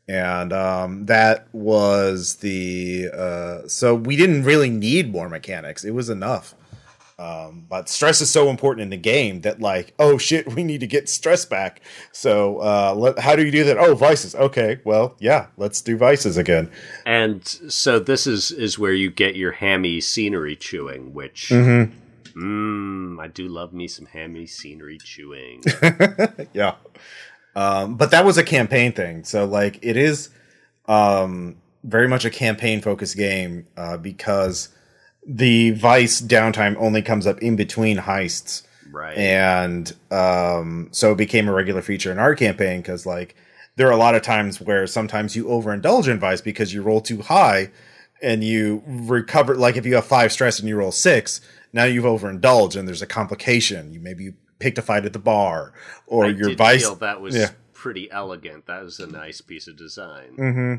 And um, that was the uh, so we didn't really need more mechanics. It was enough. Um, but stress is so important in the game that like, oh shit, we need to get stress back. So uh, let, how do you do that? Oh, vices. Okay, well, yeah, let's do vices again. And so this is, is where you get your hammy scenery chewing, which mm-hmm. mm, I do love me some hammy scenery chewing. yeah. Um, but that was a campaign thing. So like it is um, very much a campaign focused game uh, because the vice downtime only comes up in between heists. Right. And um, so it became a regular feature in our campaign because, like, there are a lot of times where sometimes you overindulge in vice because you roll too high and you recover. Like, if you have five stress and you roll six, now you've overindulged and there's a complication. You Maybe you picked a fight at the bar or I your did vice. Feel that was yeah. pretty elegant. That was a nice piece of design. Mm-hmm.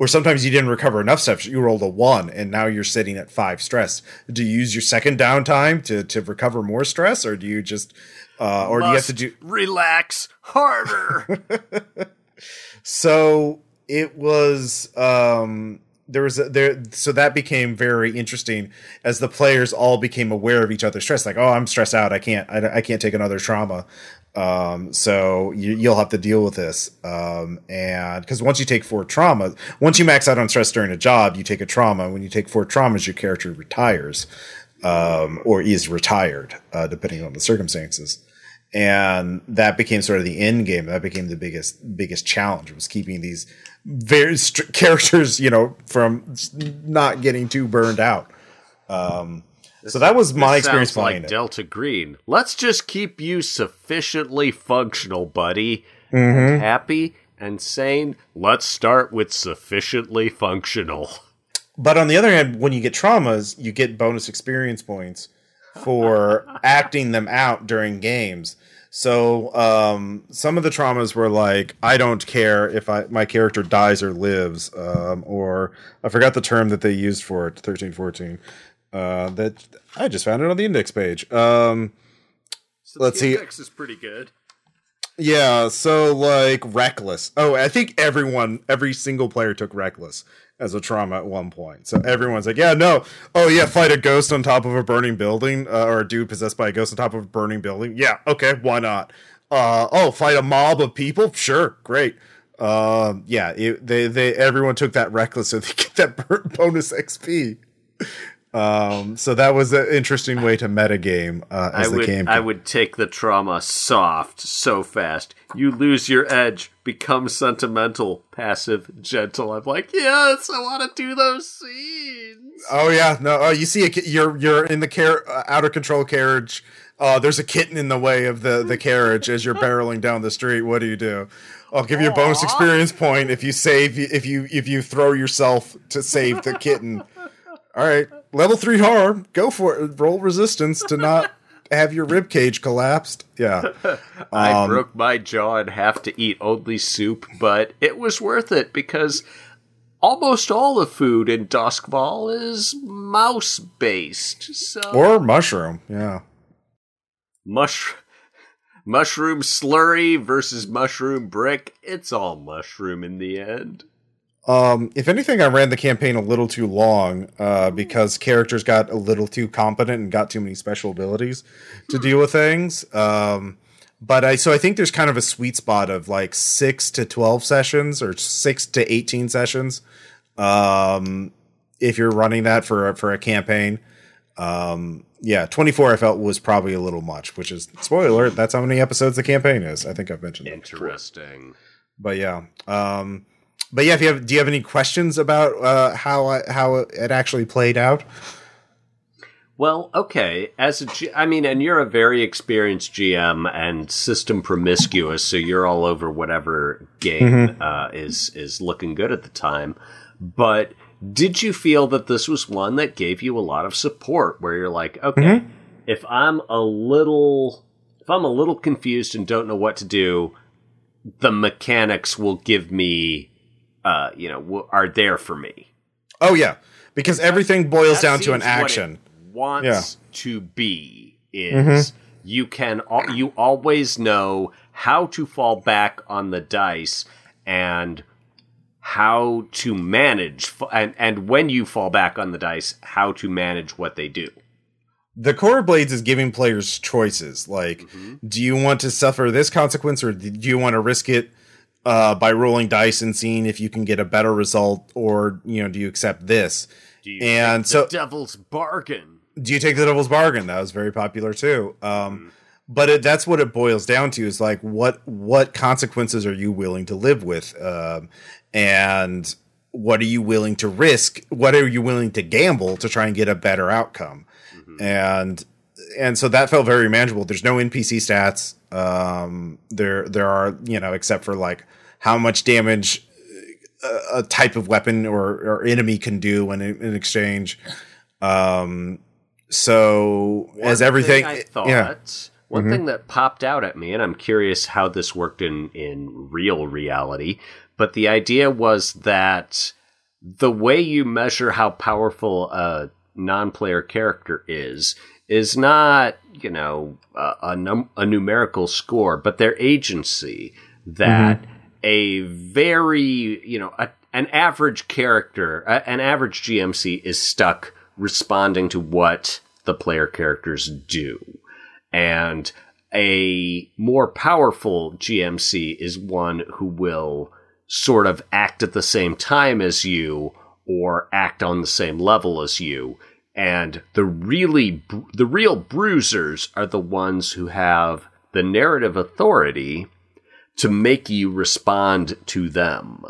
Or sometimes you didn't recover enough steps. You rolled a one, and now you're sitting at five stress. Do you use your second downtime to, to recover more stress, or do you just, uh, or Must do you have to do relax harder? So it was um, there was a, there. So that became very interesting as the players all became aware of each other's stress. Like, oh, I'm stressed out. I can't. I, I can't take another trauma. Um, so you, you'll have to deal with this. Um, and cause once you take four trauma, once you max out on stress during a job, you take a trauma. When you take four traumas, your character retires, um, or is retired, uh, depending on the circumstances. And that became sort of the end game. That became the biggest, biggest challenge, was keeping these various st- characters, you know, from not getting too burned out. Um, So that was my experience playing it. Sounds like Delta Green. Let's just keep you sufficiently functional, buddy. Mm-hmm. And happy and sane. Let's start with sufficiently functional. But on the other hand, when you get traumas, you get bonus experience points for acting them out during games. So um, some of the traumas were like, I don't care if I, my character dies or lives. Um, or I forgot the term that they used for it, thirteen fourteen. Uh, that I just found it on the index page. Um, so let's see. The index is pretty good. Yeah. So like reckless. Oh, I think everyone, every single player took reckless as a trauma at one point. So everyone's like, yeah, no. Oh yeah. Fight a ghost on top of a burning building, uh, or a dude possessed by a ghost on top of a burning building. Yeah. Okay. Why not? Uh, oh, fight a mob of people. Sure. Great. Um, yeah, it, they they everyone took that reckless, so they get that bonus X P. Um, so that was an interesting way to metagame uh, as I the would, game. I would take the trauma soft so fast. You lose your edge, become sentimental, passive, gentle. I'm like, yes, I want to do those scenes. Oh yeah, no, oh, you see, a, you're you're in the car- uh, out of control carriage. Uh, there's a kitten in the way of the, the carriage as you're barreling down the street. What do you do? I'll give you a bonus Aww. experience point if you save if you if you throw yourself to save the kitten. All right, level three harm. Go for it. Roll resistance to not have your rib cage collapsed. Yeah, um, I broke my jaw and have to eat only soup, but it was worth it because almost all the food in Duskfall is mouse based, so or mushroom. Yeah. Mush, mushroom slurry versus mushroom brick. It's all mushroom in the end. Um, if anything, I ran the campaign a little too long uh, because characters got a little too competent and got too many special abilities to deal with things. Um, but I so I think there's kind of a sweet spot of like six to twelve sessions or six to eighteen sessions um, if you're running that for for a campaign. Um, yeah, twenty-four I felt was probably a little much, which is spoiler alert. That's how many episodes the campaign is. I think I've mentioned that. Interesting. But yeah. Um, but yeah, if you have, do you have any questions about, uh, how, I, how it actually played out? Well, okay. As a G- I mean, and you're a very experienced G M and system promiscuous. So you're all over whatever game, mm-hmm. uh, is, is looking good at the time, but did you feel that this was one that gave you a lot of support where you're like, okay, mm-hmm. if I'm a little, if I'm a little confused and don't know what to do, the mechanics will give me, uh, you know, w- are there for me. Oh yeah. Because everything boils down to an action. What it wants yeah. to be is mm-hmm. you can, al- you always know how to fall back on the dice and how to manage, and, and when you fall back on the dice, how to manage what they do. The core of Blades is giving players choices. Like, mm-hmm. do you want to suffer this consequence, or do you want to risk it uh, by rolling dice and seeing if you can get a better result, or, you know, do you accept this? Do you and take so, the devil's bargain? Do you take the devil's bargain? That was very popular, too. Um, mm-hmm. But it, that's what it boils down to is like, what what consequences are you willing to live with? Um, and what are you willing to risk? What are you willing to gamble to try and get a better outcome? Mm-hmm. And and so that felt very manageable. There's no N P C stats. Um, there there are, you know, except for like how much damage a, a type of weapon or, or enemy can do when in, in exchange. Um, so one as everything, I thought, yeah. One mm-hmm. thing that popped out at me, and I'm curious how this worked in, in real reality, but the idea was that the way you measure how powerful a non-player character is, is not, you know, a, a, num- a numerical score, but their agency, that mm-hmm. a very, you know, a, an average character, a, an average G M C is stuck responding to what the player characters do. And a more powerful G M C is one who will sort of act at the same time as you or act on the same level as you. And the really, the real bruisers are the ones who have the narrative authority to make you respond to them.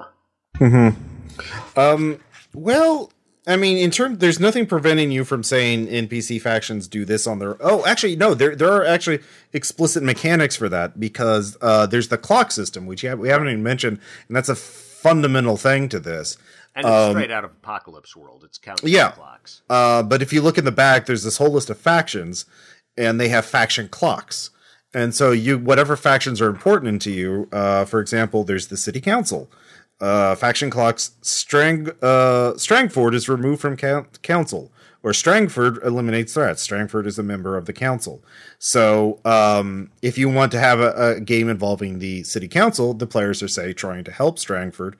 Mm-hmm. Um, well... I mean, in terms, there's nothing preventing you from saying N P C factions do this on their. Oh, actually, no, there there are actually explicit mechanics for that because uh, there's the clock system, which you have, we haven't even mentioned, and that's a fundamental thing to this. And it's um, straight out of Apocalypse World. It's counting yeah. clocks. Uh, but if you look in the back, there's this whole list of factions, and they have faction clocks. And so you, whatever factions are important to you, uh, for example, there's the city council. Uh, faction clocks, Strang, uh, Strangford is removed from count, council, or Strangford eliminates threats. Strangford is a member of the council. So, um, if you want to have a, a game involving the city council, the players are, say, trying to help Strangford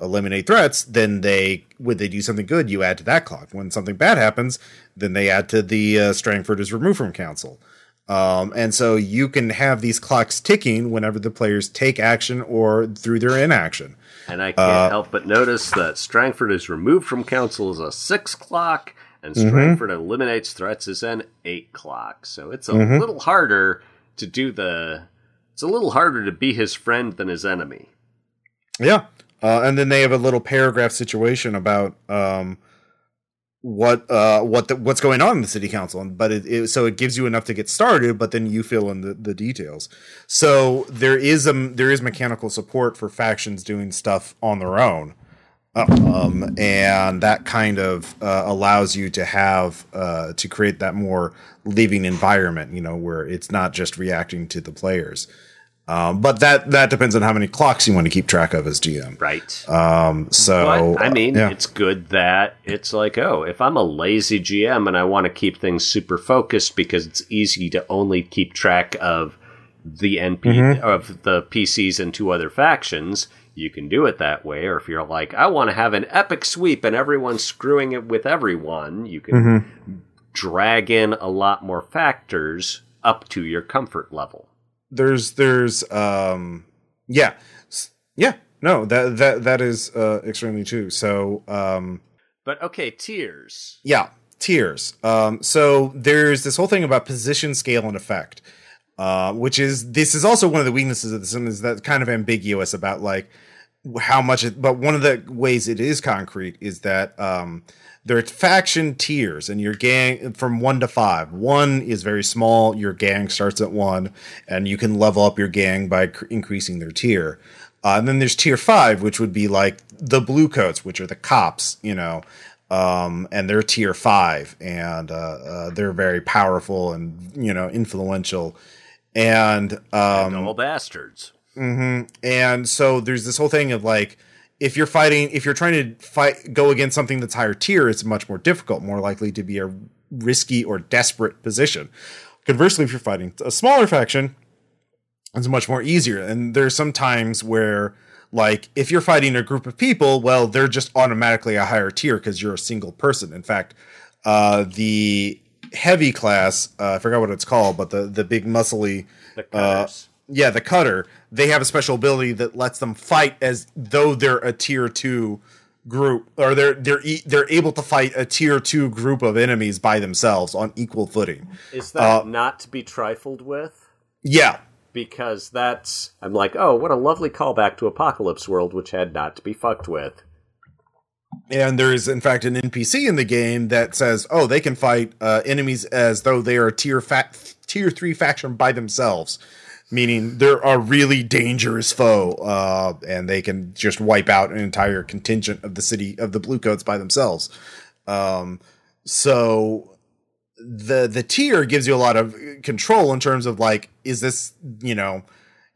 eliminate threats. Then they, when they do something good, you add to that clock. When something bad happens, then they add to the, uh, Strangford is removed from council. Um, and so you can have these clocks ticking whenever the players take action or through their inaction. And I can't uh, help but notice that Strangford is removed from council as a six clock, and Strangford mm-hmm. eliminates threats as an eight clock. So it's a mm-hmm. little harder to do the... It's a little harder to be his friend than his enemy. Yeah. Uh, and then they have a little paragraph situation about... Um, what uh what the, what's going on in the city council, but it, it so it gives you enough to get started, but then you fill in the, the details. So there is a there is mechanical support for factions doing stuff on their own, um and that kind of uh, allows you to have uh to create that more living environment, you know, where it's not just reacting to the players. Um, but that, that depends on how many clocks you want to keep track of as G M. Right. Um, so, but, I mean, uh, yeah. It's good that it's like, oh, if I'm a lazy G M and I want to keep things super focused because it's easy to only keep track of the N P mm-hmm. of the P Cs and two other factions, you can do it that way. Or if you're like, I want to have an epic sweep and everyone's screwing it with everyone, you can mm-hmm. drag in a lot more factors up to your comfort level. There's, there's, um, yeah, yeah, no, that, that, that is, uh, extremely true. So, um, but okay, tiers. Yeah. Tiers. Um, so there's this whole thing about position, scale, and effect, uh, which is, this is also one of the weaknesses of this, and is that kind of ambiguous about like how much, it, but one of the ways it is concrete is that, um, there's faction tiers, and your gang from one to five. One is very small. Your gang starts at one, and you can level up your gang by cr- increasing their tier. Uh, and then there's tier five, which would be like the bluecoats, which are the cops, you know, um, and they're tier five, and uh, uh, they're very powerful and, you know, influential. And um, all bastards. Mm-hmm. And so there's this whole thing of like, if you're fighting, if you're trying to fight, go against something that's higher tier, it's much more difficult, more likely to be a risky or desperate position. Conversely, if you're fighting a smaller faction, it's much more easier. And there's some times where, like, if you're fighting a group of people, well, they're just automatically a higher tier because you're a single person. In fact, uh, the heavy class, uh, I forgot what it's called, but the, the big muscly, uh, yeah, the cutter, they have a special ability that lets them fight as though they're a tier two group, or they're they're e- they're able to fight a tier two group of enemies by themselves on equal footing. Is that uh, not to be trifled with? Yeah, because that's I'm like, oh, what a lovely callback to Apocalypse World, which had not to be fucked with. And there is, in fact, an N P C in the game that says, oh, they can fight uh, enemies as though they are a tier fa- tier three faction by themselves. Meaning they're a really dangerous foe, uh, and they can just wipe out an entire contingent of the city of the Bluecoats by themselves. Um, so the the tier gives you a lot of control in terms of like, is this, you know,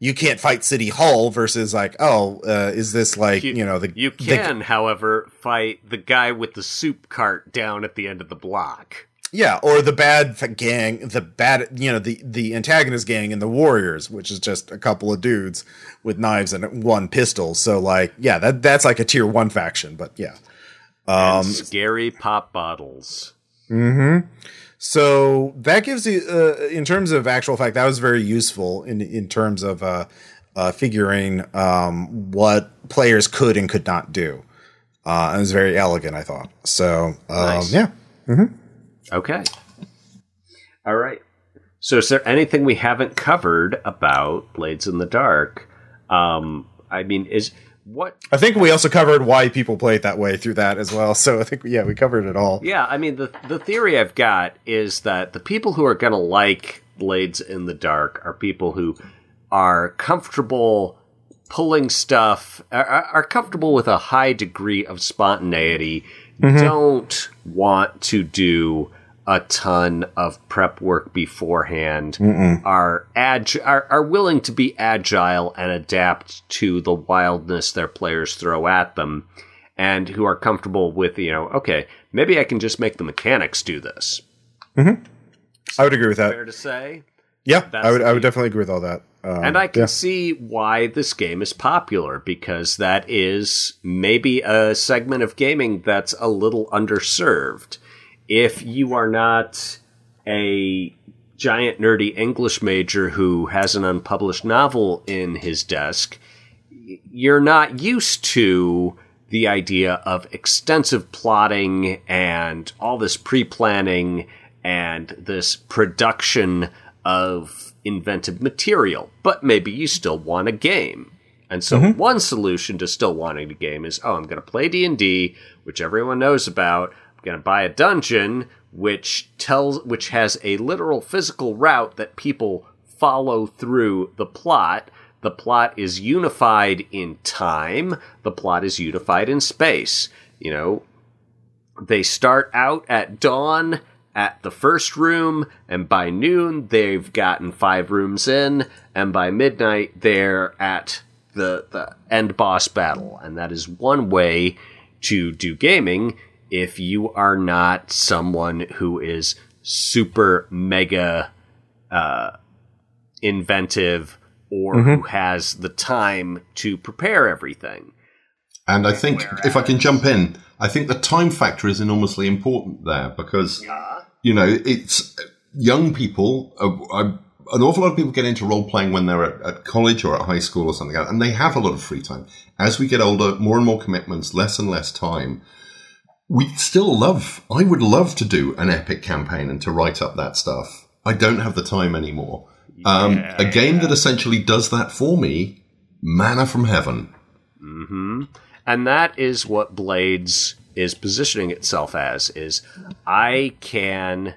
you can't fight City Hall versus like, oh, uh, is this like, you, you know, the you can, the, however, fight the guy with the soup cart down at the end of the block. Yeah, or the bad gang, the bad, you know, the, the antagonist gang and the warriors, which is just a couple of dudes with knives and one pistol. So, like, yeah, that that's like a tier one faction, but yeah. Um, and scary pop bottles. Mm-hmm. So that gives you, uh, in terms of actual fact, that was very useful in, in terms of uh, uh, figuring um, what players could and could not do. Uh, it was very elegant, I thought. So, um, nice. Yeah. Mm-hmm. Okay. All right. So is there anything we haven't covered about Blades in the Dark? Um, I mean, is what... I think we also covered why people play it that way through that as well. So I think, yeah, we covered it all. Yeah, I mean, the the theory I've got is that the people who are going to like Blades in the Dark are people who are comfortable pulling stuff, are, are comfortable with a high degree of spontaneity, mm-hmm. don't want to do a ton of prep work beforehand, Mm-mm. are agi- are are willing to be agile and adapt to the wildness their players throw at them, and who are comfortable with, you know, okay, maybe I can just make the mechanics do this. Mm-hmm. I would agree with that. Fair to say? Yeah, I would, I would definitely agree with all that. Um, and I can yeah. see why this game is popular, because that is maybe a segment of gaming that's a little underserved. If you are not a giant nerdy English major who has an unpublished novel in his desk, you're not used to the idea of extensive plotting and all this pre-planning and this production of inventive material. But maybe you still want a game. And so mm-hmm. one solution to still wanting a game is, oh, I'm going to play D and D, which everyone knows about. I'm going to buy a dungeon, which tells, which has a literal physical route that people follow through the plot. The plot is unified in time. The plot is unified in space. You know, they start out at dawn at the first room, and by noon they've gotten five rooms in, and by midnight they're at the, the end boss battle. And that is one way to do gaming if you are not someone who is super mega uh, inventive, or mm-hmm. who has the time to prepare everything. And I think, Whereas. if I can jump in, I think the time factor is enormously important there because, yeah. you know, it's young people, uh, an awful lot of people get into role-playing when they're at, at college or at high school or something like that, and they have a lot of free time. As we get older, more and more commitments, less and less time. We still love, I would love to do an epic campaign and to write up that stuff. I don't have the time anymore. Um, yeah, a game yeah. that essentially does that for me, Manna from Heaven. Mm-hmm. And that is what Blades is positioning itself as, is I can,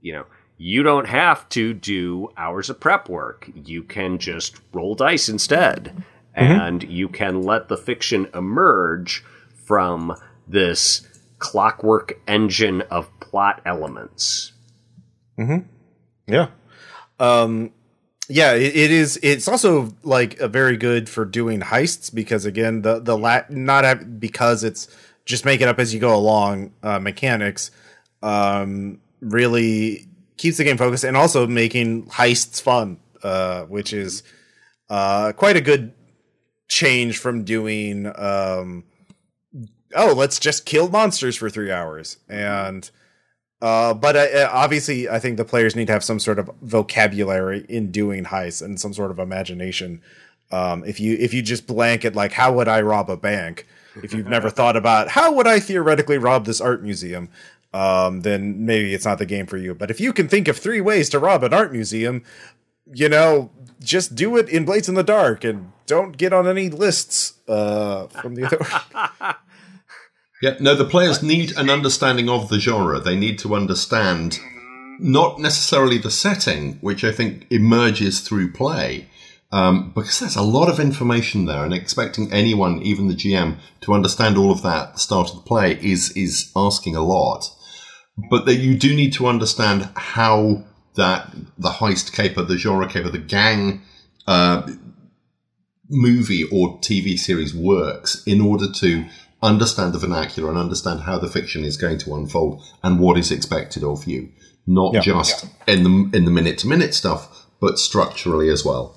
you know, you don't have to do hours of prep work. You can just roll dice instead. And mm-hmm. you can let the fiction emerge from this clockwork engine of plot elements. Mm-hmm. Yeah. Um, yeah, it, it is. It's also like a very good for doing heists because again, the, the lat not have, because it's just make it up as you go along, uh, mechanics, um, really keeps the game focused and also making heists fun, uh, which is, uh, quite a good change from doing, um, oh, let's just kill monsters for three hours and, Uh, but uh, obviously, I think the players need to have some sort of vocabulary in doing heists and some sort of imagination. Um, if you if you just blanket like, how would I rob a bank? If you've never thought about how would I theoretically rob this art museum, um, then maybe it's not the game for you. But if you can think of three ways to rob an art museum, you know, just do it in Blades in the Dark and don't get on any lists uh, from the other. Yeah, no, the players need an understanding of the genre. They need to understand not necessarily the setting, which I think emerges through play, um, because there's a lot of information there, and expecting anyone, even the G M, to understand all of that at the start of the play is is asking a lot. But that you do need to understand how that the heist caper, the genre caper, the gang uh, movie or T V series works in order to understand the vernacular and understand how the fiction is going to unfold and what is expected of you, not yeah, just yeah. in the in the minute-to-minute stuff, but structurally as well.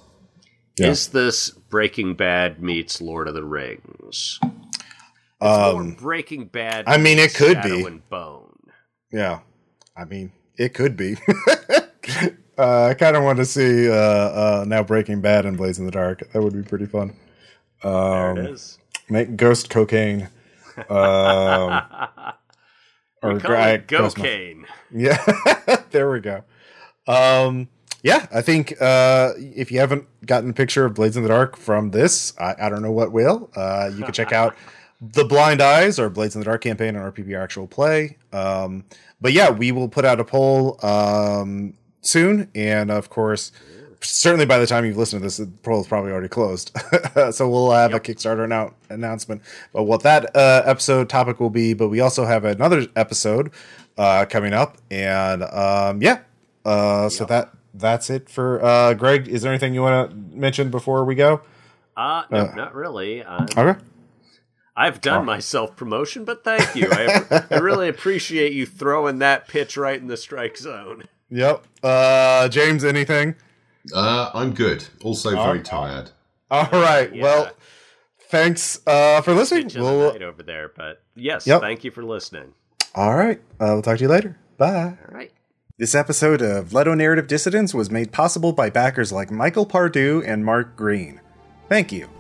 Yeah. Is this Breaking Bad meets Lord of the Rings? It's um, Breaking Bad meets I mean, it could Shadow be. and Bone. Yeah. I mean, it could be. uh, I kind of want to see uh, uh, now Breaking Bad and Blades in the Dark. That would be pretty fun. Um, there it is. Make ghost cocaine. Um, or we call gra- it cocaine. Yeah, there we go. Um, yeah, I think uh, if you haven't gotten a picture of Blades in the Dark from this, I, I don't know what will. Uh, you can check out The Blind Eyes or Blades in the Dark campaign on R P P R Actual Play. Um, but yeah, we will put out a poll um, soon. And of course, certainly by the time you've listened to this, the poll is probably already closed. So we'll have yep. a Kickstarter annou- announcement about what that uh, episode topic will be. But we also have another episode uh, coming up. And um, yeah, uh, yep. so that that's it for uh, Greg. Is there anything you want to mention before we go? Uh, no, uh, not really. Um, okay. I've done oh. my self-promotion, but thank you. I, I really appreciate you throwing that pitch right in the strike zone. Yep. Uh, James, anything? Uh, I'm good. Also very oh, tired. All right. Yeah. Well, thanks uh, for listening. We'll night over there, but yes, yep. thank you for listening. All right. Uh, we'll talk to you later. Bye. All right. This episode of Ludo Narrative Dissidence was made possible by backers like Michael Pardue and Mark Green. Thank you.